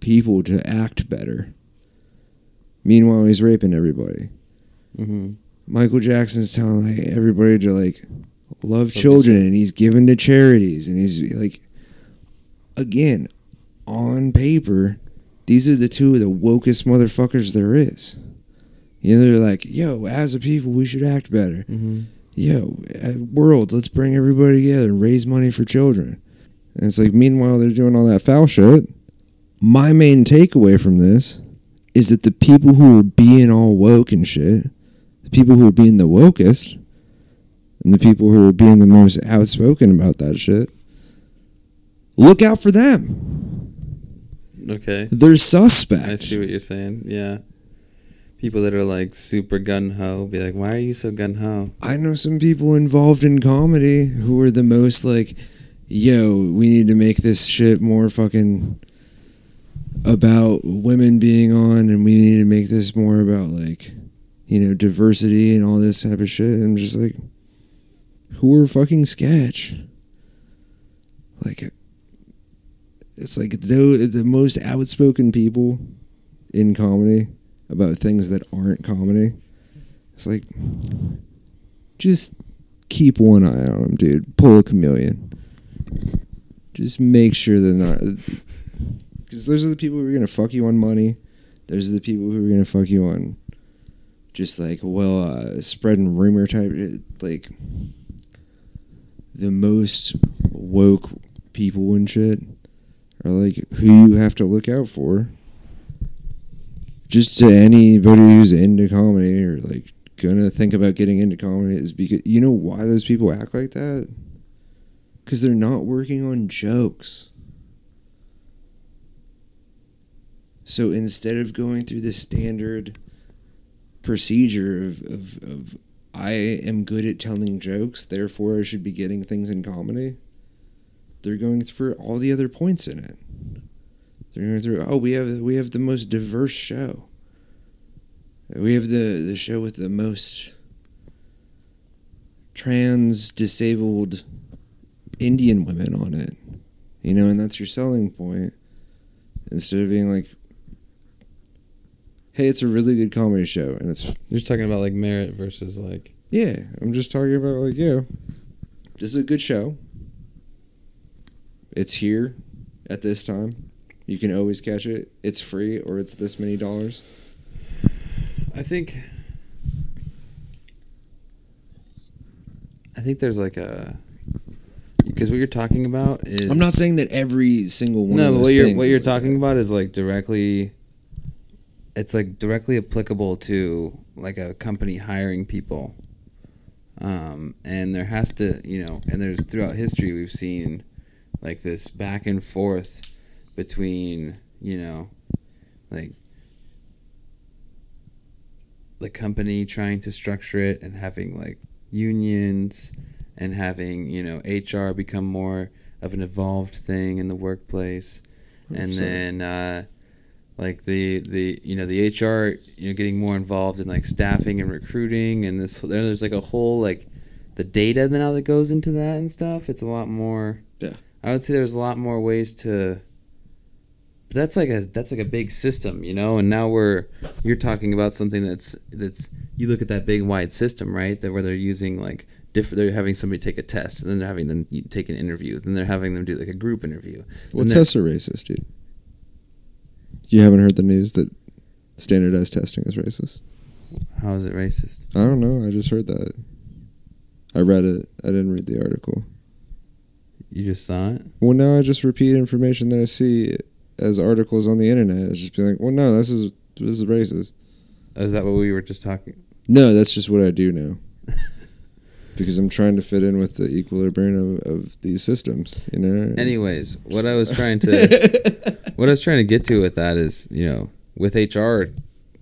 people to act better. Meanwhile, he's raping everybody. Mm-hmm. Michael Jackson's telling like everybody to like love children, and he's giving to charities, and he's like, again, on paper, these are the two of the wokest motherfuckers there is. You know, they're like, yo, as a people, we should act better. Mm-hmm. Yo, world, let's bring everybody together and raise money for children. And it's like, meanwhile, they're doing all that foul shit. My main takeaway from this is that the people who are being all woke and shit, the people who are being the wokest, and the people who are being the most outspoken about that shit, look out for them. Okay. They're suspect. I see what you're saying, yeah. People that are like super gung-ho be like, why are you so gung-ho? I know some people involved in comedy who are the most like, yo, we need to make this shit more fucking about women being on, and we need to make this more about like, you know, diversity and all this type of shit. And I'm just like, who are fucking sketch? Like, it's like the most outspoken people in comedy about things that aren't comedy. It's like, just keep one eye on them, dude. Pull a chameleon. Just make sure they're not... Because those are the people who are going to fuck you on money. Those are the people who are going to fuck you on just like, well, spreading rumor type... Like, the most woke people and shit are like who you have to look out for. Just to anybody who's into comedy or like gonna think about getting into comedy is because you know why those people act like that? Because they're not working on jokes. So instead of going through the standard procedure of I am good at telling jokes, therefore I should be getting things in comedy, they're going through all the other points in it. They're going through, oh, we have the most diverse show. We have the show with the most trans, disabled Indian women on it. You know, and that's your selling point. Instead of being like, hey, it's a really good comedy show. And it's... You're just talking about like merit versus like... Yeah, I'm just talking about like, yeah, this is a good show. It's here at this time. You can always catch it. It's free, or it's this many dollars. I think there's like a... Because what you're talking about is... I'm not saying that every single one of those things... No, but what you're talking about is like directly... It's like directly applicable to like a company hiring people. And there has to, you know... And there's throughout history we've seen like this back and forth... between, you know, like the company trying to structure it and having like unions and having, you know, HR become more of an evolved thing in the workplace. 100%. And then like the you know, the HR, you know, getting more involved in like staffing and recruiting, and there's like a whole like the data now that goes into that and stuff. It's a lot more... Yeah. I would say there's a lot more ways to. But that's like a big system, you know. And now you're talking about something that's you look at that big wide system, right? That where they're using like different. They're having somebody take a test, and then they're having them take an interview, then they're having them do like a group interview. Well, tests are racist, dude. You haven't heard the news that standardized testing is racist. How is it racist? I don't know. I just heard that. I read it. I didn't read the article. You just saw it? Well, no, I just repeat information that I see as articles on the internet. It's just be like, well, no, this is racist. Is that what we were just talking? No, that's just what I do now. Because I'm trying to fit in with the equilibrium of these systems, you know? Anyways, what I was trying to... What I was trying to get to with that is, you know, with HR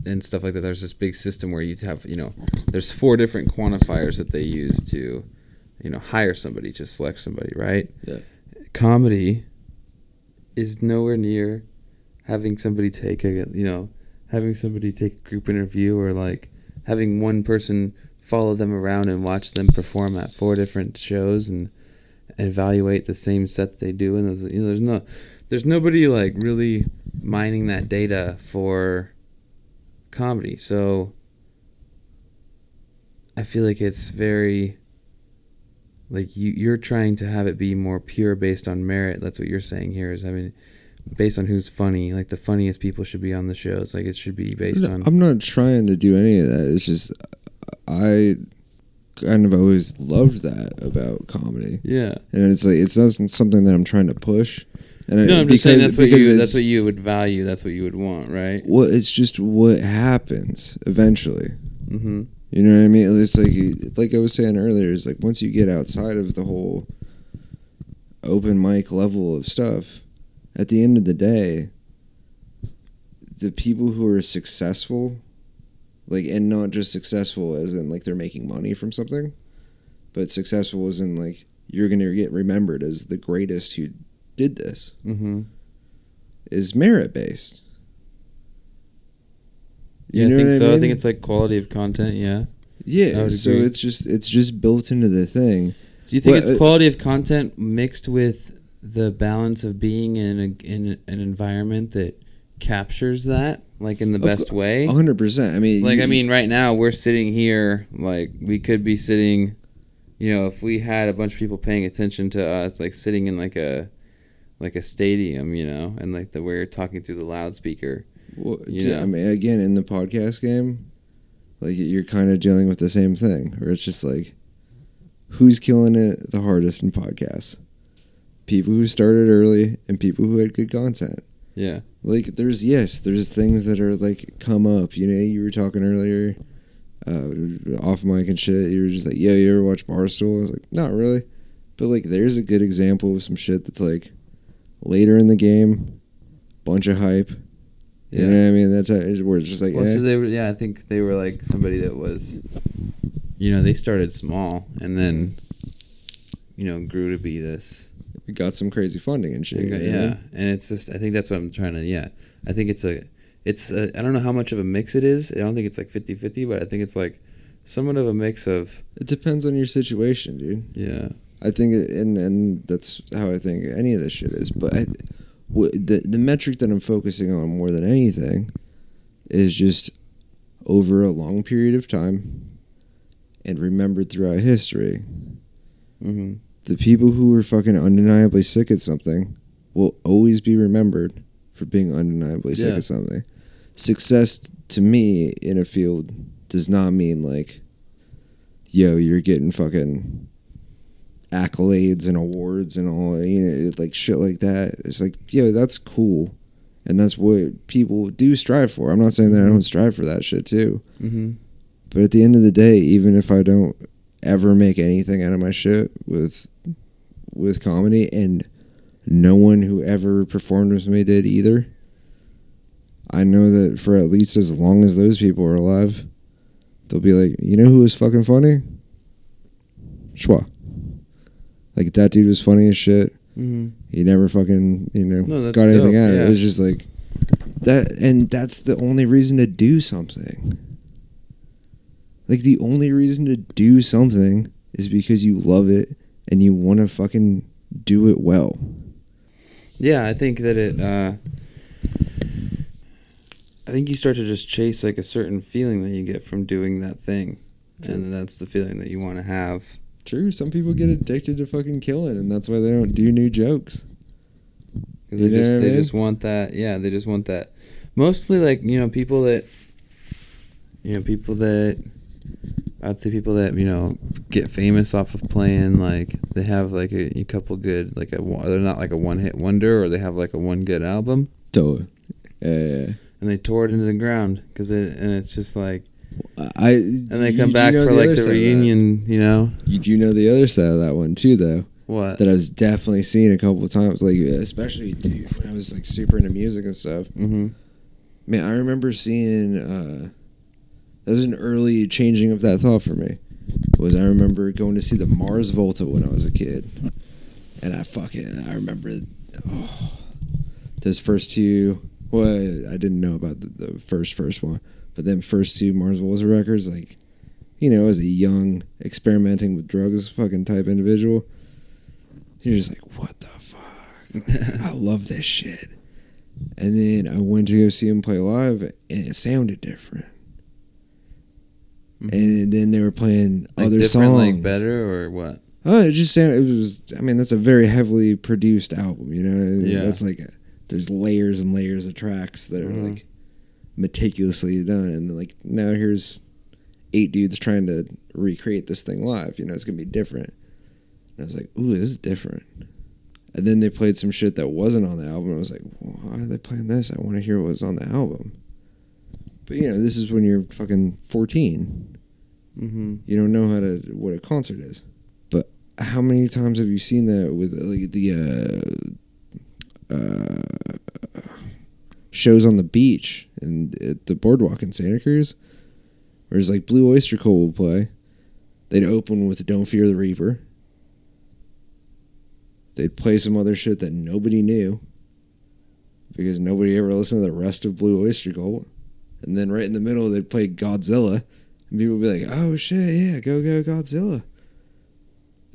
and stuff like that, there's this big system where you have, you know, there's 4 different quantifiers that they use to, you know, hire somebody, to select somebody, right? Yeah. Comedy is nowhere near having somebody take a, you know, having somebody take a group interview, or like having one person follow them around and watch them perform at 4 different shows and evaluate the same set that they do. And those, you know, there's nobody like really mining that data for comedy. So I feel like it's very like you're trying to have it be more pure based on merit. That's what you're saying here, is, I mean, based on who's funny. Like the funniest people should be on the shows. Like it should be based on. I'm not trying to do any of that. It's just I kind of always loved that about comedy. Yeah. And it's like it's not something that I'm trying to push. And no, I'm just saying that's what you would value. That's what you would want, right? Well, it's just what happens eventually. Mm-hmm. You know what I mean? It's like I was saying earlier, is like once you get outside of the whole open mic level of stuff, at the end of the day, the people who are successful, like, and not just successful as in like they're making money from something, but successful as in like you're going to get remembered as the greatest who did this, mm-hmm, is merit based. Yeah, I think so. I mean? I think it's like quality of content. Yeah. Yeah. So agree. It's just built into the thing. Do you think it's quality of content mixed with the balance of being in an environment that captures that, like, in the best way? 100%. I mean, like, right now we're sitting here, like we could be sitting, you know, if we had a bunch of people paying attention to us, like sitting in like a stadium, you know, and like we're talking through the loudspeaker. Well, I mean, again, in the podcast game, like you're kind of dealing with the same thing, where it's just like, who's killing it the hardest in podcasts? People who started early and people who had good content. Yeah. Like there's things that are like come up, you know, you were talking earlier, off mic and shit. You were just like, yo, you ever watch Barstool? I was like, not really. But like, there's a good example of some shit that's like, later in the game, bunch of hype. You know what I mean? That's how it's just like... Well, so they were, I think they were like somebody that was... You know, they started small and then, you know, grew to be this... It got some crazy funding and shit. Yeah, and it's just... I think that's what I'm trying to... Yeah. I think it's a... I don't know how much of a mix it is. I don't think it's like 50-50, but I think it's like somewhat of a mix of... It depends on your situation, dude. Yeah. I think, and that's how I think any of this shit is. But the metric that I'm focusing on more than anything is just over a long period of time and remembered throughout history. Mm-hmm. The people who were fucking undeniably sick at something will always be remembered for being undeniably sick at something. Success to me in a field does not mean like, yo, you're getting fucking... accolades and awards and all, you know, like shit like that. It's like, yeah, that's cool, and that's what people do strive for. I'm not saying that I don't strive for that shit too, mm-hmm, but at the end of the day, even if I don't ever make anything out of my shit with comedy, and no one who ever performed with me did either, I know that for at least as long as those people are alive, they'll be like, you know who was fucking funny? Schwa. Like, that dude was funny as shit. Mm-hmm. He never fucking, you know, got anything out of it. It was just like, that, and that's the only reason to do something. Like, the only reason to do something is because you love it and you want to fucking do it well. Yeah, I think that it, I think you start to just chase like a certain feeling that you get from doing that thing. True. And that's the feeling that you want to have. True. Some people get addicted to fucking killing, and that's why they don't do new jokes. Cause they just want that. Yeah, they just want that. Mostly like, people that get famous off of playing, like they have like a couple good, like they're not like a one hit wonder, or they have like a one good album. Totally. Yeah. And they tore it into the ground and it's just like, And they come back for the reunion. You do know the other side of that one too, though. What? That I was definitely seeing a couple of times, like especially dude when I was like super into music and stuff. Mm-hmm. Man, I remember seeing that was an early changing of that thought for me. I remember going to see the Mars Volta when I was a kid, and I remember those first two. Well, I didn't know about the first one. But then first two Mars Volta records, like, as a young, experimenting with drugs fucking type individual, you're just like, what the fuck? I love this shit. And then I went to go see him play live, and it sounded different. Mm-hmm. And then they were playing other songs. Like better or what? Oh, it just sounded, that's a very heavily produced album, Yeah. That's like, there's layers and layers of tracks that are like, meticulously done, and like now here's 8 dudes trying to recreate this thing live. It's gonna be different. And I was like, ooh, this is different. And then they played some shit that wasn't on the album. I was like, why are they playing this? I want to hear what was on the album. But this is when you're fucking 14. Mm-hmm. You don't know what a concert is. But how many times have you seen that with like the shows on the beach and at the boardwalk in Santa Cruz, where it's like Blue Oyster Cult will play. They'd open with Don't Fear the Reaper. They'd play some other shit that nobody knew because nobody ever listened to the rest of Blue Oyster Cult. And then right in the middle, they'd play Godzilla. And people would be like, oh shit, yeah, go Godzilla.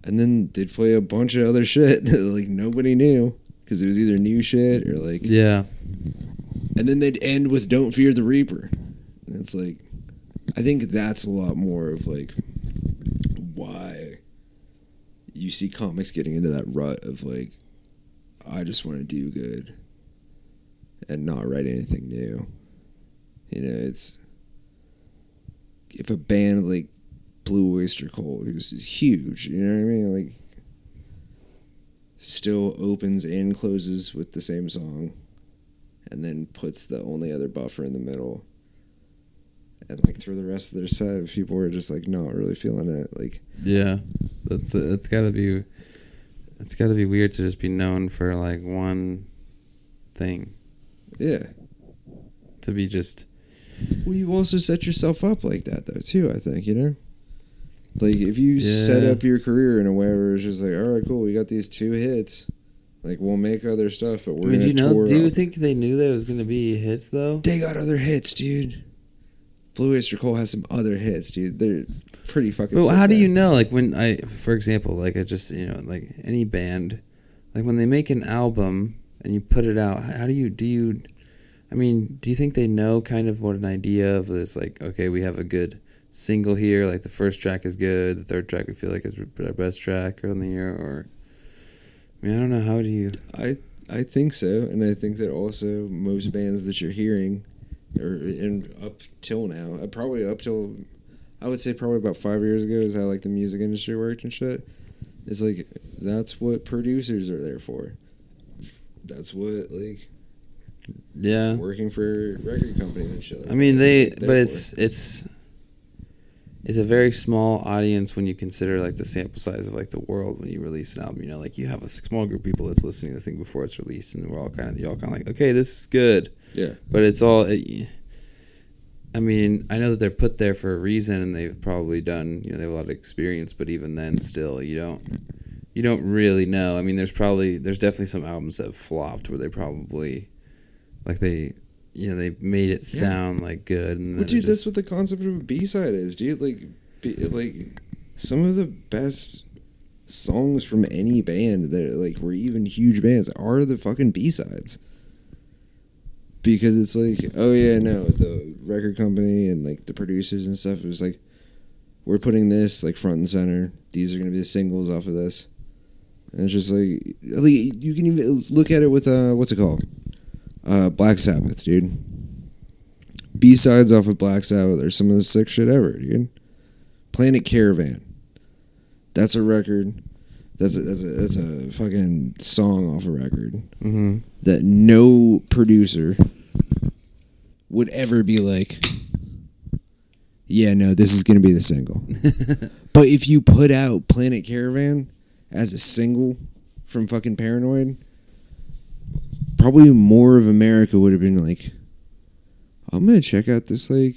And then they'd play a bunch of other shit that like nobody knew because it was either new shit or like... yeah. And then they'd end with Don't Fear the Reaper. And it's like, I think that's a lot more of like why you see comics getting into that rut of like, I just want to do good and not write anything new. It's if a band like Blue Oyster Cult, who's huge, like still opens and closes with the same song, and then puts the only other buffer in the middle. And, like, through the rest of their set, people were just, like, not really feeling it. Like, yeah. It's got to be weird to just be known for, like, one thing. Yeah. To be just... Well, you also set yourself up like that, though, too, I think, Like, if you set up your career in a way where it's just like, all right, cool, we got these 2 hits... Like, we'll make other stuff, but we're going to tour. Do you think they knew there was going to be hits, though? They got other hits, dude. Blue Oyster Cult has some other hits, dude. They're pretty fucking sick. But how do you know? Like, when I... For example, like, I just... like, any band... Like, when they make an album and you put it out, how do you... do you think they know kind of what an idea of this, like, okay, we have a good single here. Like, the first track is good. The third track we feel like is our best track on the year, or... I don't know. How do you... I think so, and I think that also most bands that you're hearing, up till now, I would say probably about 5 years ago is how, like, the music industry worked and shit. It's like, that's what producers are there for. That's what, like... Yeah. Working for record companies and shit. Like It's a very small audience when you consider, like, the sample size of, like, the world when you release an album. Like, you have a small group of people that's listening to this thing before it's released, and you're all kind of like, okay, this is good. Yeah. But it's all... I know that they're put there for a reason, and they've probably done... they have a lot of experience, but even then, still, you don't really know. There's definitely some albums that have flopped where they probably... Like, they... they made it sound like good. And that's what the concept of a B-side is, dude. Like, some of the best songs from any band that like were even huge bands are the fucking B-sides. Because it's like, oh yeah, no, the record company and like the producers and stuff, it was like, we're putting this like front and center. These are going to be the singles off of this. And it's just like you can even look at it with, what's it called? Black Sabbath, dude. B-sides off of Black Sabbath are some of the sick shit ever, dude. Planet Caravan. That's a record. That's a fucking song off a record that no producer would ever be like, yeah, no, this is going to be the single. But if you put out Planet Caravan as a single from fucking Paranoid, probably more of America would have been like, I'm going to check out this, like,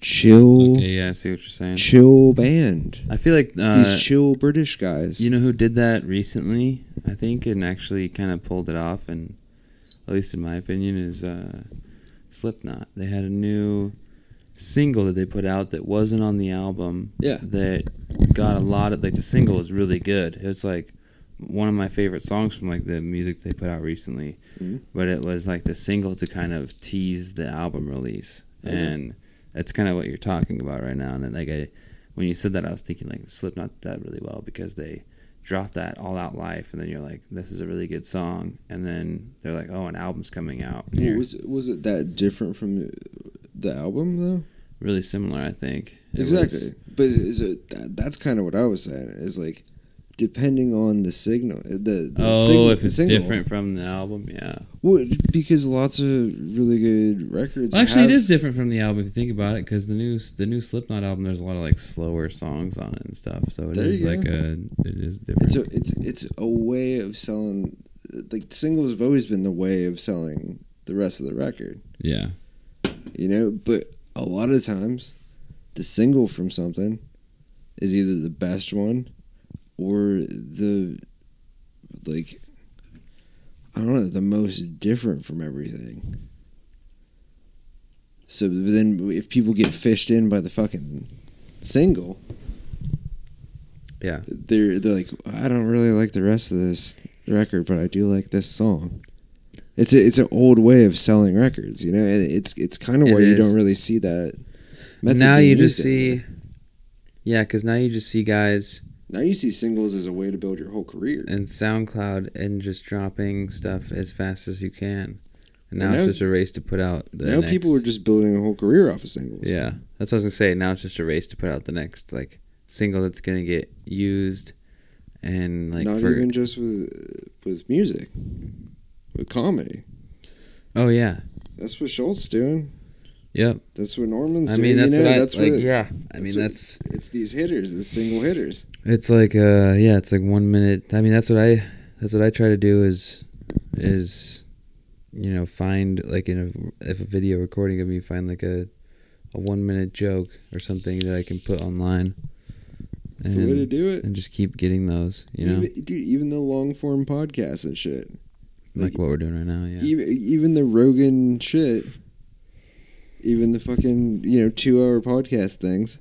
chill. Okay, yeah, I see what you're saying. Chill band. I feel like these chill British guys. You know who did that recently, I think, and actually kind of pulled it off, and at least in my opinion, is Slipknot. They had a new single that they put out that wasn't on the album. Yeah. That got a lot of, like, the single was really good. It's like one of my favorite songs from like the music they put out recently, but it was like the single to kind of tease the album release, and that's kind of what you're talking about right now. And like when you said that, I was thinking like Slipknot did that really well because they dropped that All Out Life, and then you're like, this is a really good song, and then they're like, oh, an album's coming out. Was it that different from the album though? Really similar, I think. Exactly, but that's kind of what I was saying. Is like, depending on the signal, if it's single, different from the album, yeah. Well, because lots of really good records. Well, actually, it is different from the album if you think about it, because the new Slipknot album, there's a lot of like slower songs on it and stuff. So it is different. And so it's a way of selling. Like singles have always been the way of selling the rest of the record. Yeah, you know, but a lot of times, the single from something is either the best one. Or the, like, I don't know, the most different from everything. So then if people get fished in by the fucking single, yeah, they're like, I don't really like the rest of this record, but I do like this song. It's an old way of selling records, you know, and it's kind of why you don't really see that method. Now you just see, yeah, because now you just see guys. Now you see singles as a way to build your whole career. And SoundCloud and just dropping stuff as fast as you can. And now it's just a race to put out the next. Now people are just building a whole career off of singles. Yeah, that's what I was going to say. Now it's just a race to put out the next like single that's going to get used. And like not even just with music. With comedy. Oh, yeah. That's what Schultz doing. Yep. That's what Norman's doing. I mean, it's these hitters, it's single hitters. It's like it's like 1 minute. I mean, that's what I try to do is you know, find like if a video recording of me, find like a 1 minute joke or something that I can put online. That's the way to do it. And just keep getting those, you know. Even the long form podcasts and shit. Like what we're doing right now, yeah. Even the Rogan shit. Even the fucking, you know, 2 hour podcast things,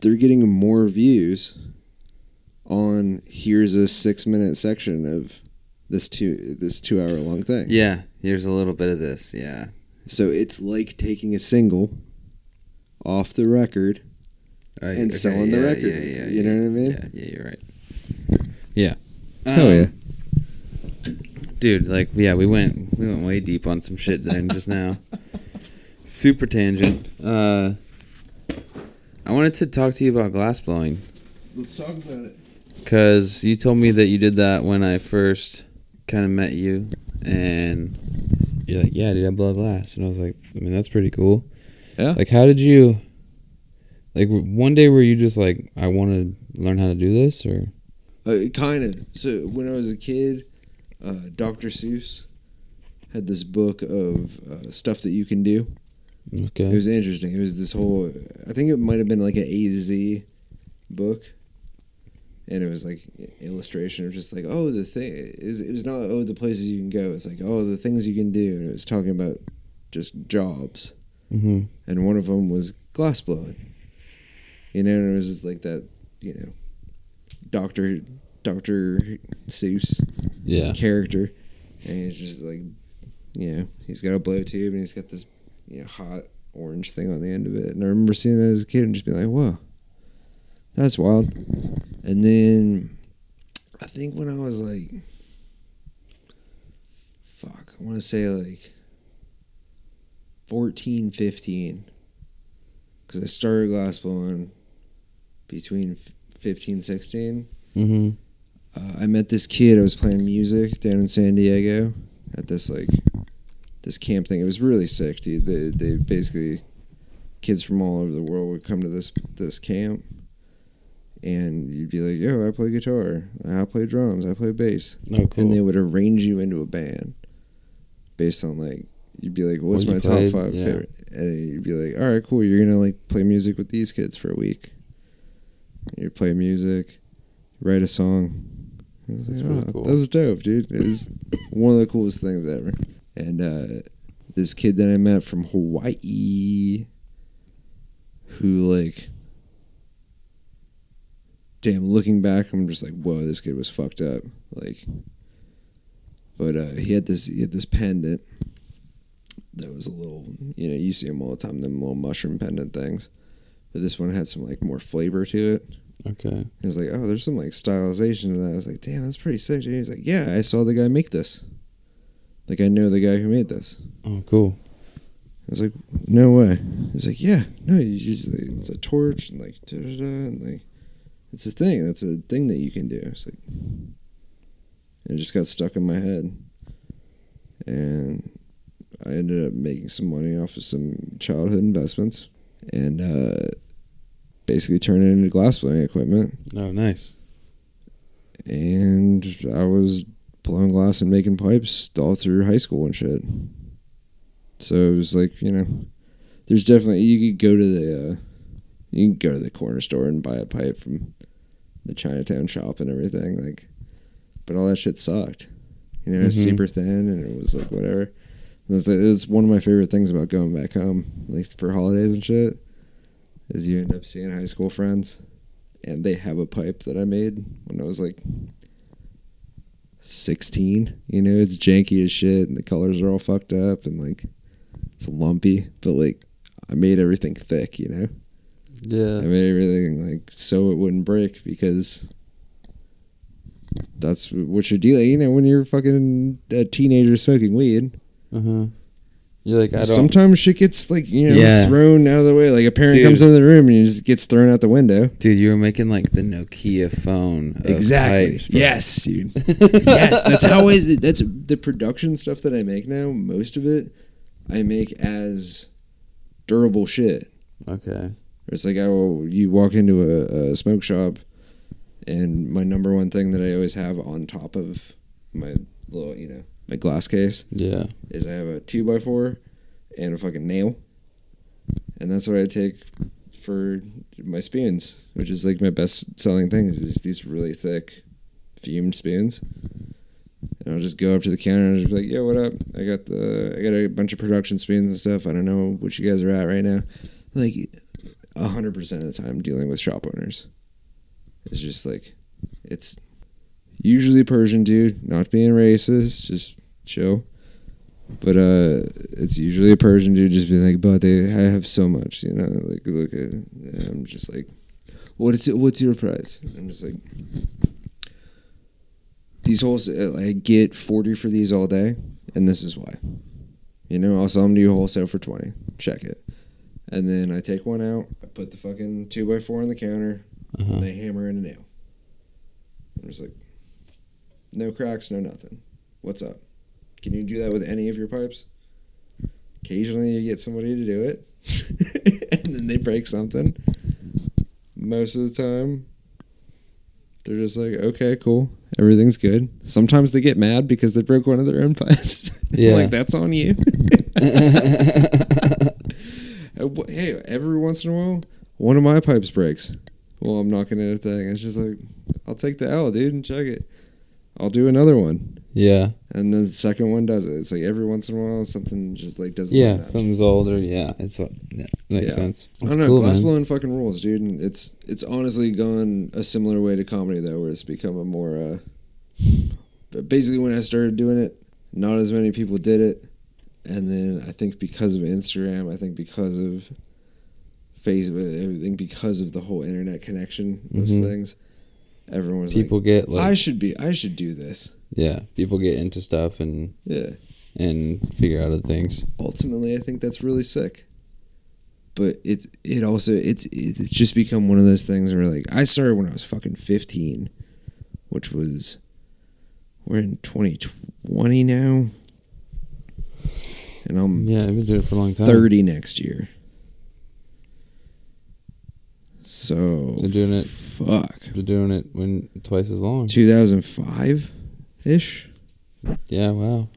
they're getting more views on here's a 6 minute section of this two hour long thing. Yeah, here's a little bit of this, yeah. So it's like taking a single off the record selling the record. Yeah, you know what I mean? Yeah, you're right. Yeah. Oh yeah. Dude, like yeah, we went way deep on some shit then just now. Super tangent. I wanted to talk to you about glass blowing. Let's talk about it. Because you told me that you did that when I first kind of met you. And you're like, yeah, dude, I blow glass. And I was like, I mean, that's pretty cool. Yeah. Like, how did you... Like, one day were you just like, I want to learn how to do this? Or kind of. So, when I was a kid, Dr. Seuss had this book of stuff that you can do. Okay. It was interesting. It was this whole... I think it might have been like an AZ book. And it was like illustration of just like, oh, the thing... It was not, oh, the places you can go. It's like, oh, the things you can do. And it was talking about just jobs. Mm-hmm. And one of them was glassblowing. You know, and it was just like that, you know, Dr. Seuss character, and he's just like, you know, he's got a blow tube and he's got this, you know, hot orange thing on the end of it. And I remember seeing that as a kid and just being like, whoa, that's wild. And then I think when I was like, fuck, I want to say like 14, 15, because I started glassblowing between 15, 16. Mm-hmm. I met this kid. I was playing music down in San Diego at this camp thing. It was really sick, dude. They basically, kids from all over the world would come to this camp, and you'd be like, yo, I play guitar, I play drums, I play bass. Oh, cool. And they would arrange you into a band based on, like, you'd be like, what's my top five favorite? And you'd be like, alright, cool, you're gonna like play music with these kids for a week. You play music, write a song. I was like, really cool. That was dope, dude. It was one of the coolest things ever. And this kid that I met from Hawaii, who, like, damn, looking back, I'm just like, whoa, this kid was fucked up. Like, but he had this pendant that was a little, you know, you see them all the time, them little mushroom pendant things. But this one had some, like, more flavor to it. Okay. He was like, oh, there's some, like, stylization to that. I was like, damn, that's pretty sick. And he's like, yeah, I saw the guy make this. Like, I know the guy who made this. Oh, cool. I was like, no way. He's like, yeah. No, you just, like, it's a torch and, like, da-da-da. And, like, it's a thing. That's a thing that you can do. It's like, it just got stuck in my head. And I ended up making some money off of some childhood investments. And, basically turn it into glassblowing equipment. Oh, nice. And I was blowing glass and making pipes all through high school and shit. So it was like, you know, there's definitely, you could go to the corner store and buy a pipe from the Chinatown shop and everything, like, but all that shit sucked. You know, it was super thin and it was like whatever. And it's like, it's one of my favorite things about going back home, like for holidays and shit, is you end up seeing high school friends, and they have a pipe that I made when I was like 16. You know, it's janky as shit, and the colors are all fucked up, and like it's lumpy, but like I made everything thick, you know? Yeah. I made everything like so it wouldn't break, because that's what you're dealing, you know, when you're fucking a teenager smoking weed. Uh-huh. You're like, I don't. Sometimes shit gets, like, you know, thrown out of the way. Like a parent comes into the room and it just gets thrown out the window. Dude, you were making like the Nokia phone. Exactly. Pipes, yes, dude. Yes, that's always. That's the production stuff that I make now. Most of it, I make as durable shit. Okay. It's like you walk into a smoke shop, and my number one thing that I always have on top of my little, you know, my glass case, is I have a 2x4 and a fucking nail, and that's what I take for my spoons, which is like my best selling thing, is just these really thick fumed spoons. And I'll just go up to the counter and I'll just be like, yo, what up? I got a bunch of production spoons and stuff. I don't know what you guys are at right now. Like 100% of the time dealing with shop owners, it's just like, it's usually Persian dude, not being racist, just chill. But it's usually a Persian dude just being like, but I have so much, you know, like, look at it. And I'm just like, what's your price? And I'm just like, these holes, I get 40 for these all day, and this is why. You know, I'll sell them to you wholesale for 20. Check it. And then I take one out, I put the fucking 2x4 on the counter, and I hammer in a nail. I'm just like, no cracks, no nothing. What's up? Can you do that with any of your pipes? Occasionally you get somebody to do it, and then they break something. Most of the time, they're just like, okay, cool, everything's good. Sometimes they get mad because they broke one of their own pipes. Yeah. Like, that's on you. Hey, every once in a while, one of my pipes breaks. Well, I'm knocking at a thing. It's just like, I'll take the L, dude, and check it. I'll do another one. Yeah. And then the second one does it. It's like every once in a while something just like doesn't. Yeah, something's older. Yeah, it's what makes sense. That's I don't know. Cool, glass blowing fucking rules, dude. And it's honestly gone a similar way to comedy though, where it's become a more. But basically, when I started doing it, not as many people did it, and then I think because of Instagram, I think because of Facebook, everything, because of the whole internet connection, those things, everyone was people get like I should do this. Yeah, people get into stuff and figure out other things. Ultimately, I think that's really sick. But it's just become one of those things where like I started when I was fucking 15, which was we're in 2020 now, and I've been doing it for a long time. 30 next year. So doing it. Fuck. They're doing it when twice as long. 2005. Ish, yeah. Wow.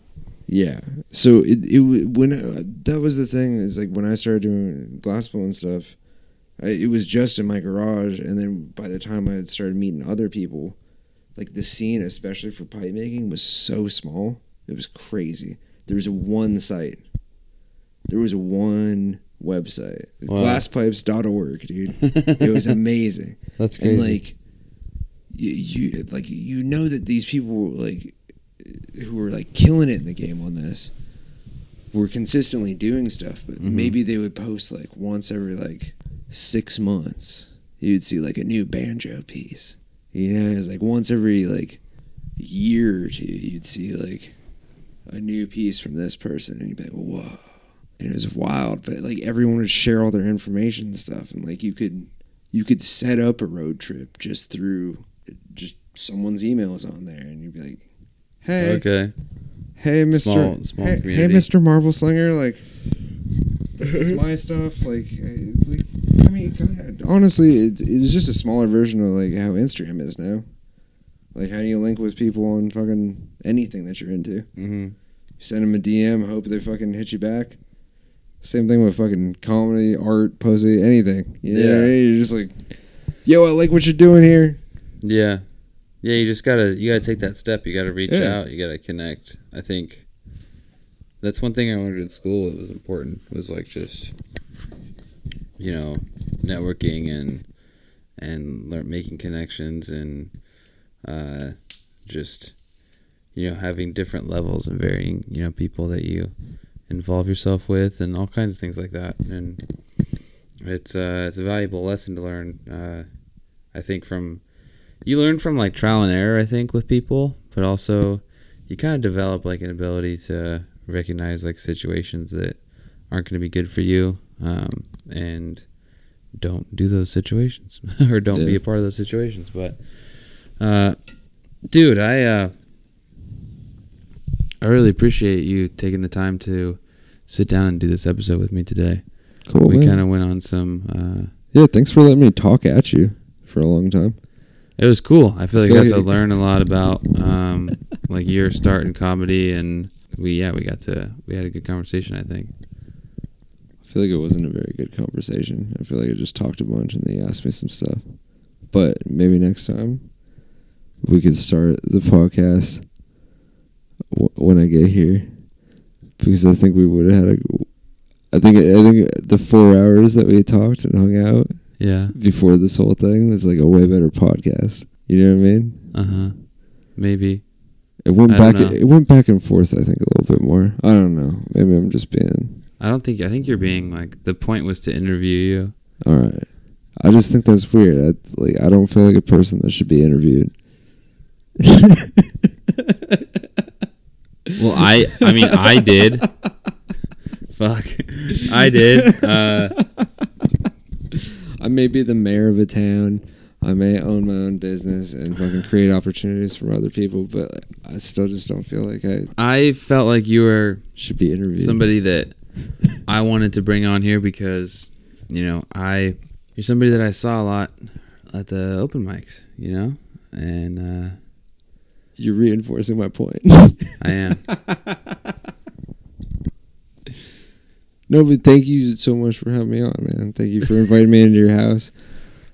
Yeah. So that was the thing is like when I started doing glassblowing and stuff, it was just in my garage, and then by the time I had started meeting other people, like the scene, especially for pipe making, was so small. It was crazy. There was one site. There was one website. Wow. Glasspipes.org, dude. It was amazing. That's crazy. And like. You like you know that these people like who were like killing it in the game on this were consistently doing stuff, but maybe they would post like once every like 6 months. You'd see like a new banjo piece. You know, it's like once every like year or two, you'd see like a new piece from this person, and you'd be like, whoa! And it was wild, but like everyone would share all their information and stuff, and like you could set up a road trip just through. Just someone's emails on there, and you'd be like, "Hey, Mr. Small hey, Mr. Marble Slinger, like, this is my stuff." Like I mean, God, honestly, it was just a smaller version of like how Instagram is now, like how you link with people on fucking anything that you're into. Mm-hmm. You send them a DM, hope they fucking hit you back. Same thing with fucking comedy, art, pussy, anything. You know? You're just like, yo, I like what you're doing here. Yeah. Yeah, you just gotta take that step. You gotta reach out. You gotta connect. I think that's one thing I learned in school that was important, was like just, you know, networking and making connections and just, you know, having different levels and varying, you know, people that you involve yourself with and all kinds of things like that. And it's a valuable lesson to learn. I think you learn from like trial and error, I think, with people, but also you kind of develop like an ability to recognize like situations that aren't going to be good for you. And don't do those situations or don't be a part of those situations. But, dude, I really appreciate you taking the time to sit down and do this episode with me today. Cool. We kind of went on some. Yeah, thanks for letting me talk at you for a long time. It was cool. I feel like I got to learn a lot about like your start in comedy, and we had a good conversation. I think. I feel like it wasn't a very good conversation. I feel like I just talked a bunch, and they asked me some stuff. But maybe next time we could start the podcast when I get here, because I think we would have had I think the 4 hours that we talked and hung out before this whole thing was like a way better podcast. You know what I mean? Maybe. It went back and forth, I think, a little bit more. I don't know. Maybe I'm just being... I think you're being like... The point was to interview you. All right. I just think that's weird. I don't feel like a person that should be interviewed. Well, I did. Fuck. I did. I may be the mayor of a town. I may own my own business and fucking create opportunities for other people, but I still just don't feel like I felt like you were... Should be interviewed. Somebody that I wanted to bring on here because, you know, you're somebody that I saw a lot at the open mics, you know? And... You're reinforcing my point. I am. No, but thank you so much for having me on, man. Thank you for inviting me into your house.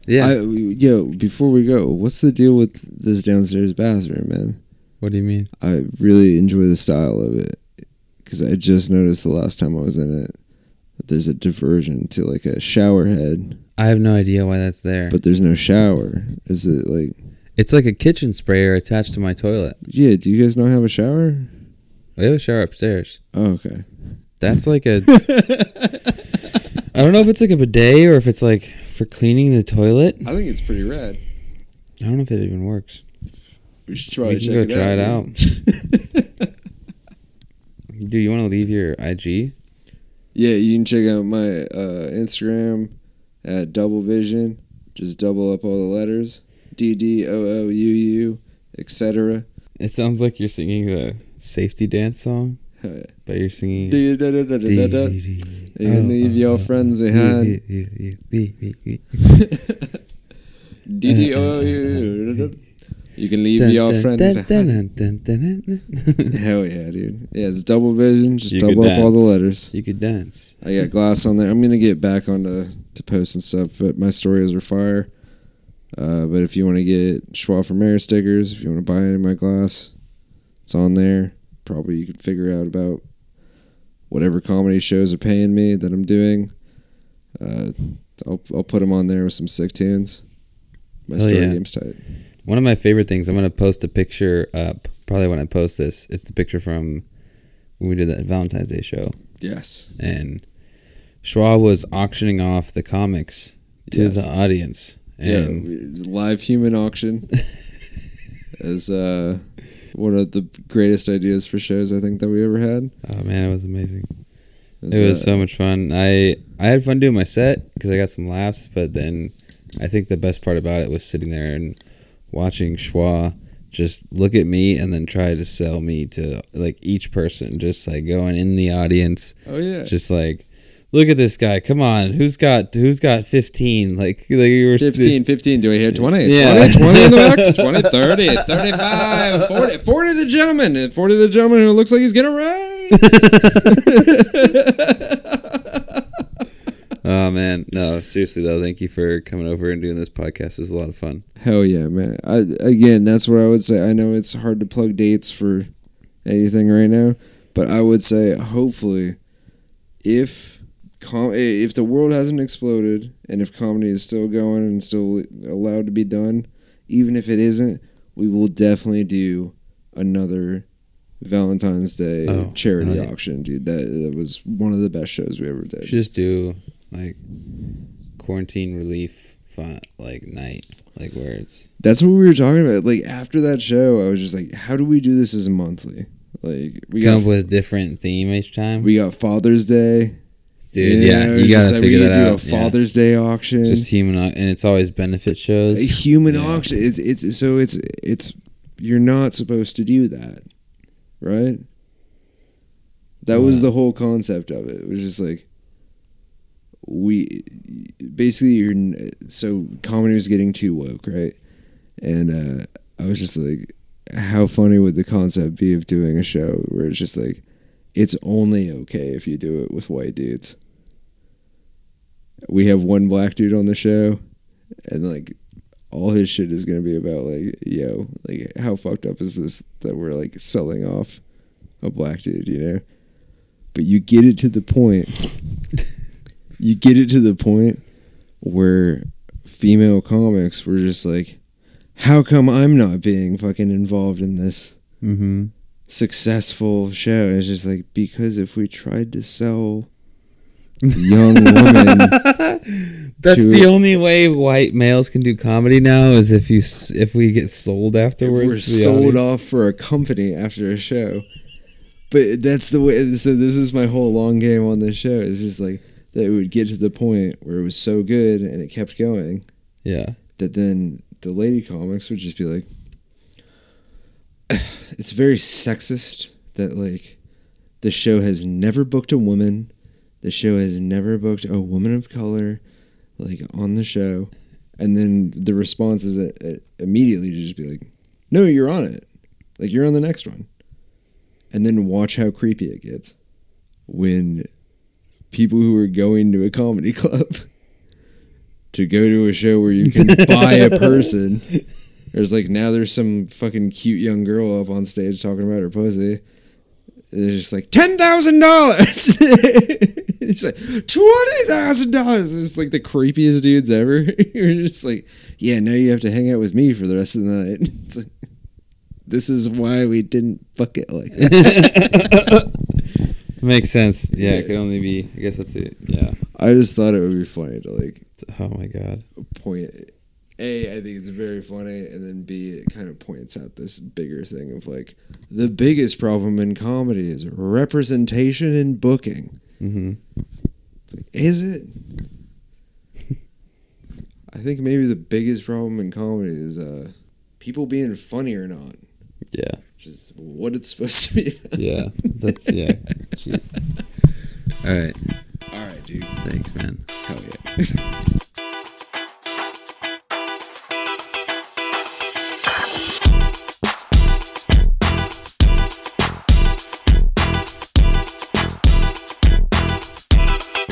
Yeah. Yo, before we go, what's the deal with this downstairs bathroom, man? What do you mean? I really enjoy the style of it, because I just noticed the last time I was in it that there's a diversion to like a shower head. I have no idea why that's there. But there's no shower. Is it like... It's like a kitchen sprayer attached to my toilet. Yeah, do you guys not have a shower? We have a shower upstairs. Oh, okay. That's like a... I don't know if it's like a bidet or if it's like for cleaning the toilet. I think it's pretty rad. I don't know if it even works. We should try it. We can go check it out. Dude, you want to leave your IG? Yeah, you can check out my Instagram at Double Vision. Just double up all the letters. DDOOUU, etc. It sounds like you're singing the safety dance song, but you're singing. You can leave your friends behind. DDOOUU. You can leave your friends behind. Hell yeah, dude. Yeah, it's Double Vision. Just double up all the letters. You could dance. I got glass on there. I'm going to get back on to posts and stuff, but my stories are fire. But if you want to get Schwa for Mayor stickers, if you want to buy any of my glass, it's on there. Probably you can figure out about whatever comedy shows are paying me that I'm doing. I'll put them on there with some sick tunes. My story game's tight. One of my favorite things, I'm going to post a picture up, probably when I post this. It's the picture from when we did that Valentine's Day show. Yes. And Schwa was auctioning off the comics to the audience. And yeah, live human auction is one of the greatest ideas for shows I think that we ever had. Oh man, it was amazing. It was so much fun. I had fun doing my set because I got some laughs, but then I think the best part about it was sitting there and watching Schwa just look at me and then try to sell me to like each person, just like going in the audience. Oh yeah, just like, look at this guy. Come on. Who's got 15? Like you were 15. Do I hear 20? Yeah. 20 in the back? 20, 30, 35, 40. 40 the gentleman. 40 the gentleman who looks like he's going to ride. Oh, man. No, seriously, though. Thank you for coming over and doing this podcast. It was a lot of fun. Hell yeah, man. Again, that's what I would say. I know it's hard to plug dates for anything right now, but I would say hopefully if the world hasn't exploded and if comedy is still going and still allowed to be done, even if it isn't, we will definitely do another Valentine's Day charity auction, dude. That was one of the best shows we ever did. Just do like quarantine relief fun, like night, like where it's... That's what we were talking about. Like after that show, I was just like, how do we do this as a monthly? Like we come up with a different theme each time. We got Father's Day. Dude, yeah, you gotta figure that out. Do a Father's Day auction, just human, and it's always benefit shows. A human auction. It's you're not supposed to do that, right? That was the whole concept of it. It was just like comedy was getting too woke, right? And I was just like, how funny would the concept be of doing a show where it's just like, it's only okay if you do it with white dudes. We have one black dude on the show, and like all his shit is gonna be about like, yo, like how fucked up is this that we're like selling off a black dude, you know? But you get it to the point. You get it to the point where female comics were just like, how come I'm not being fucking involved in this? Mm-hmm. Successful show? It's just like, because if we tried to sell young women, that's the only way white males can do comedy now, is if we get sold afterwards. We're sold off for a company after a show. But that's the way. So this is my whole long game on this show. It's just like that it would get to the point where it was so good and it kept going. Yeah. That then the lady comics would just be like, it's very sexist that like the show has never booked a woman. The show has never booked a woman of color like on the show. And then the response is immediately to just be like, no, you're on it. Like you're on the next one. And then watch how creepy it gets when people who are going to a comedy club to go to a show where you can buy a person There's like, now there's some fucking cute young girl up on stage talking about her pussy. It's just like $10,000. It's like $20,000. It's like the creepiest dudes ever. You're just like, yeah, now you have to hang out with me for the rest of the night. It's like, this is why we didn't fuck it like that. Makes sense. Yeah, it could only be. I guess that's it. Yeah. I just thought it would be funny to like. Oh my god. Point. A, I think it's very funny, and then B, it kind of points out this bigger thing of, like, the biggest problem in comedy is representation and booking. Mm-hmm. It's like, is it? I think maybe the biggest problem in comedy is people being funny or not. Yeah. Which is what it's supposed to be. Yeah. That's, yeah. Jeez. All right, dude. Thanks, man. Hell yeah.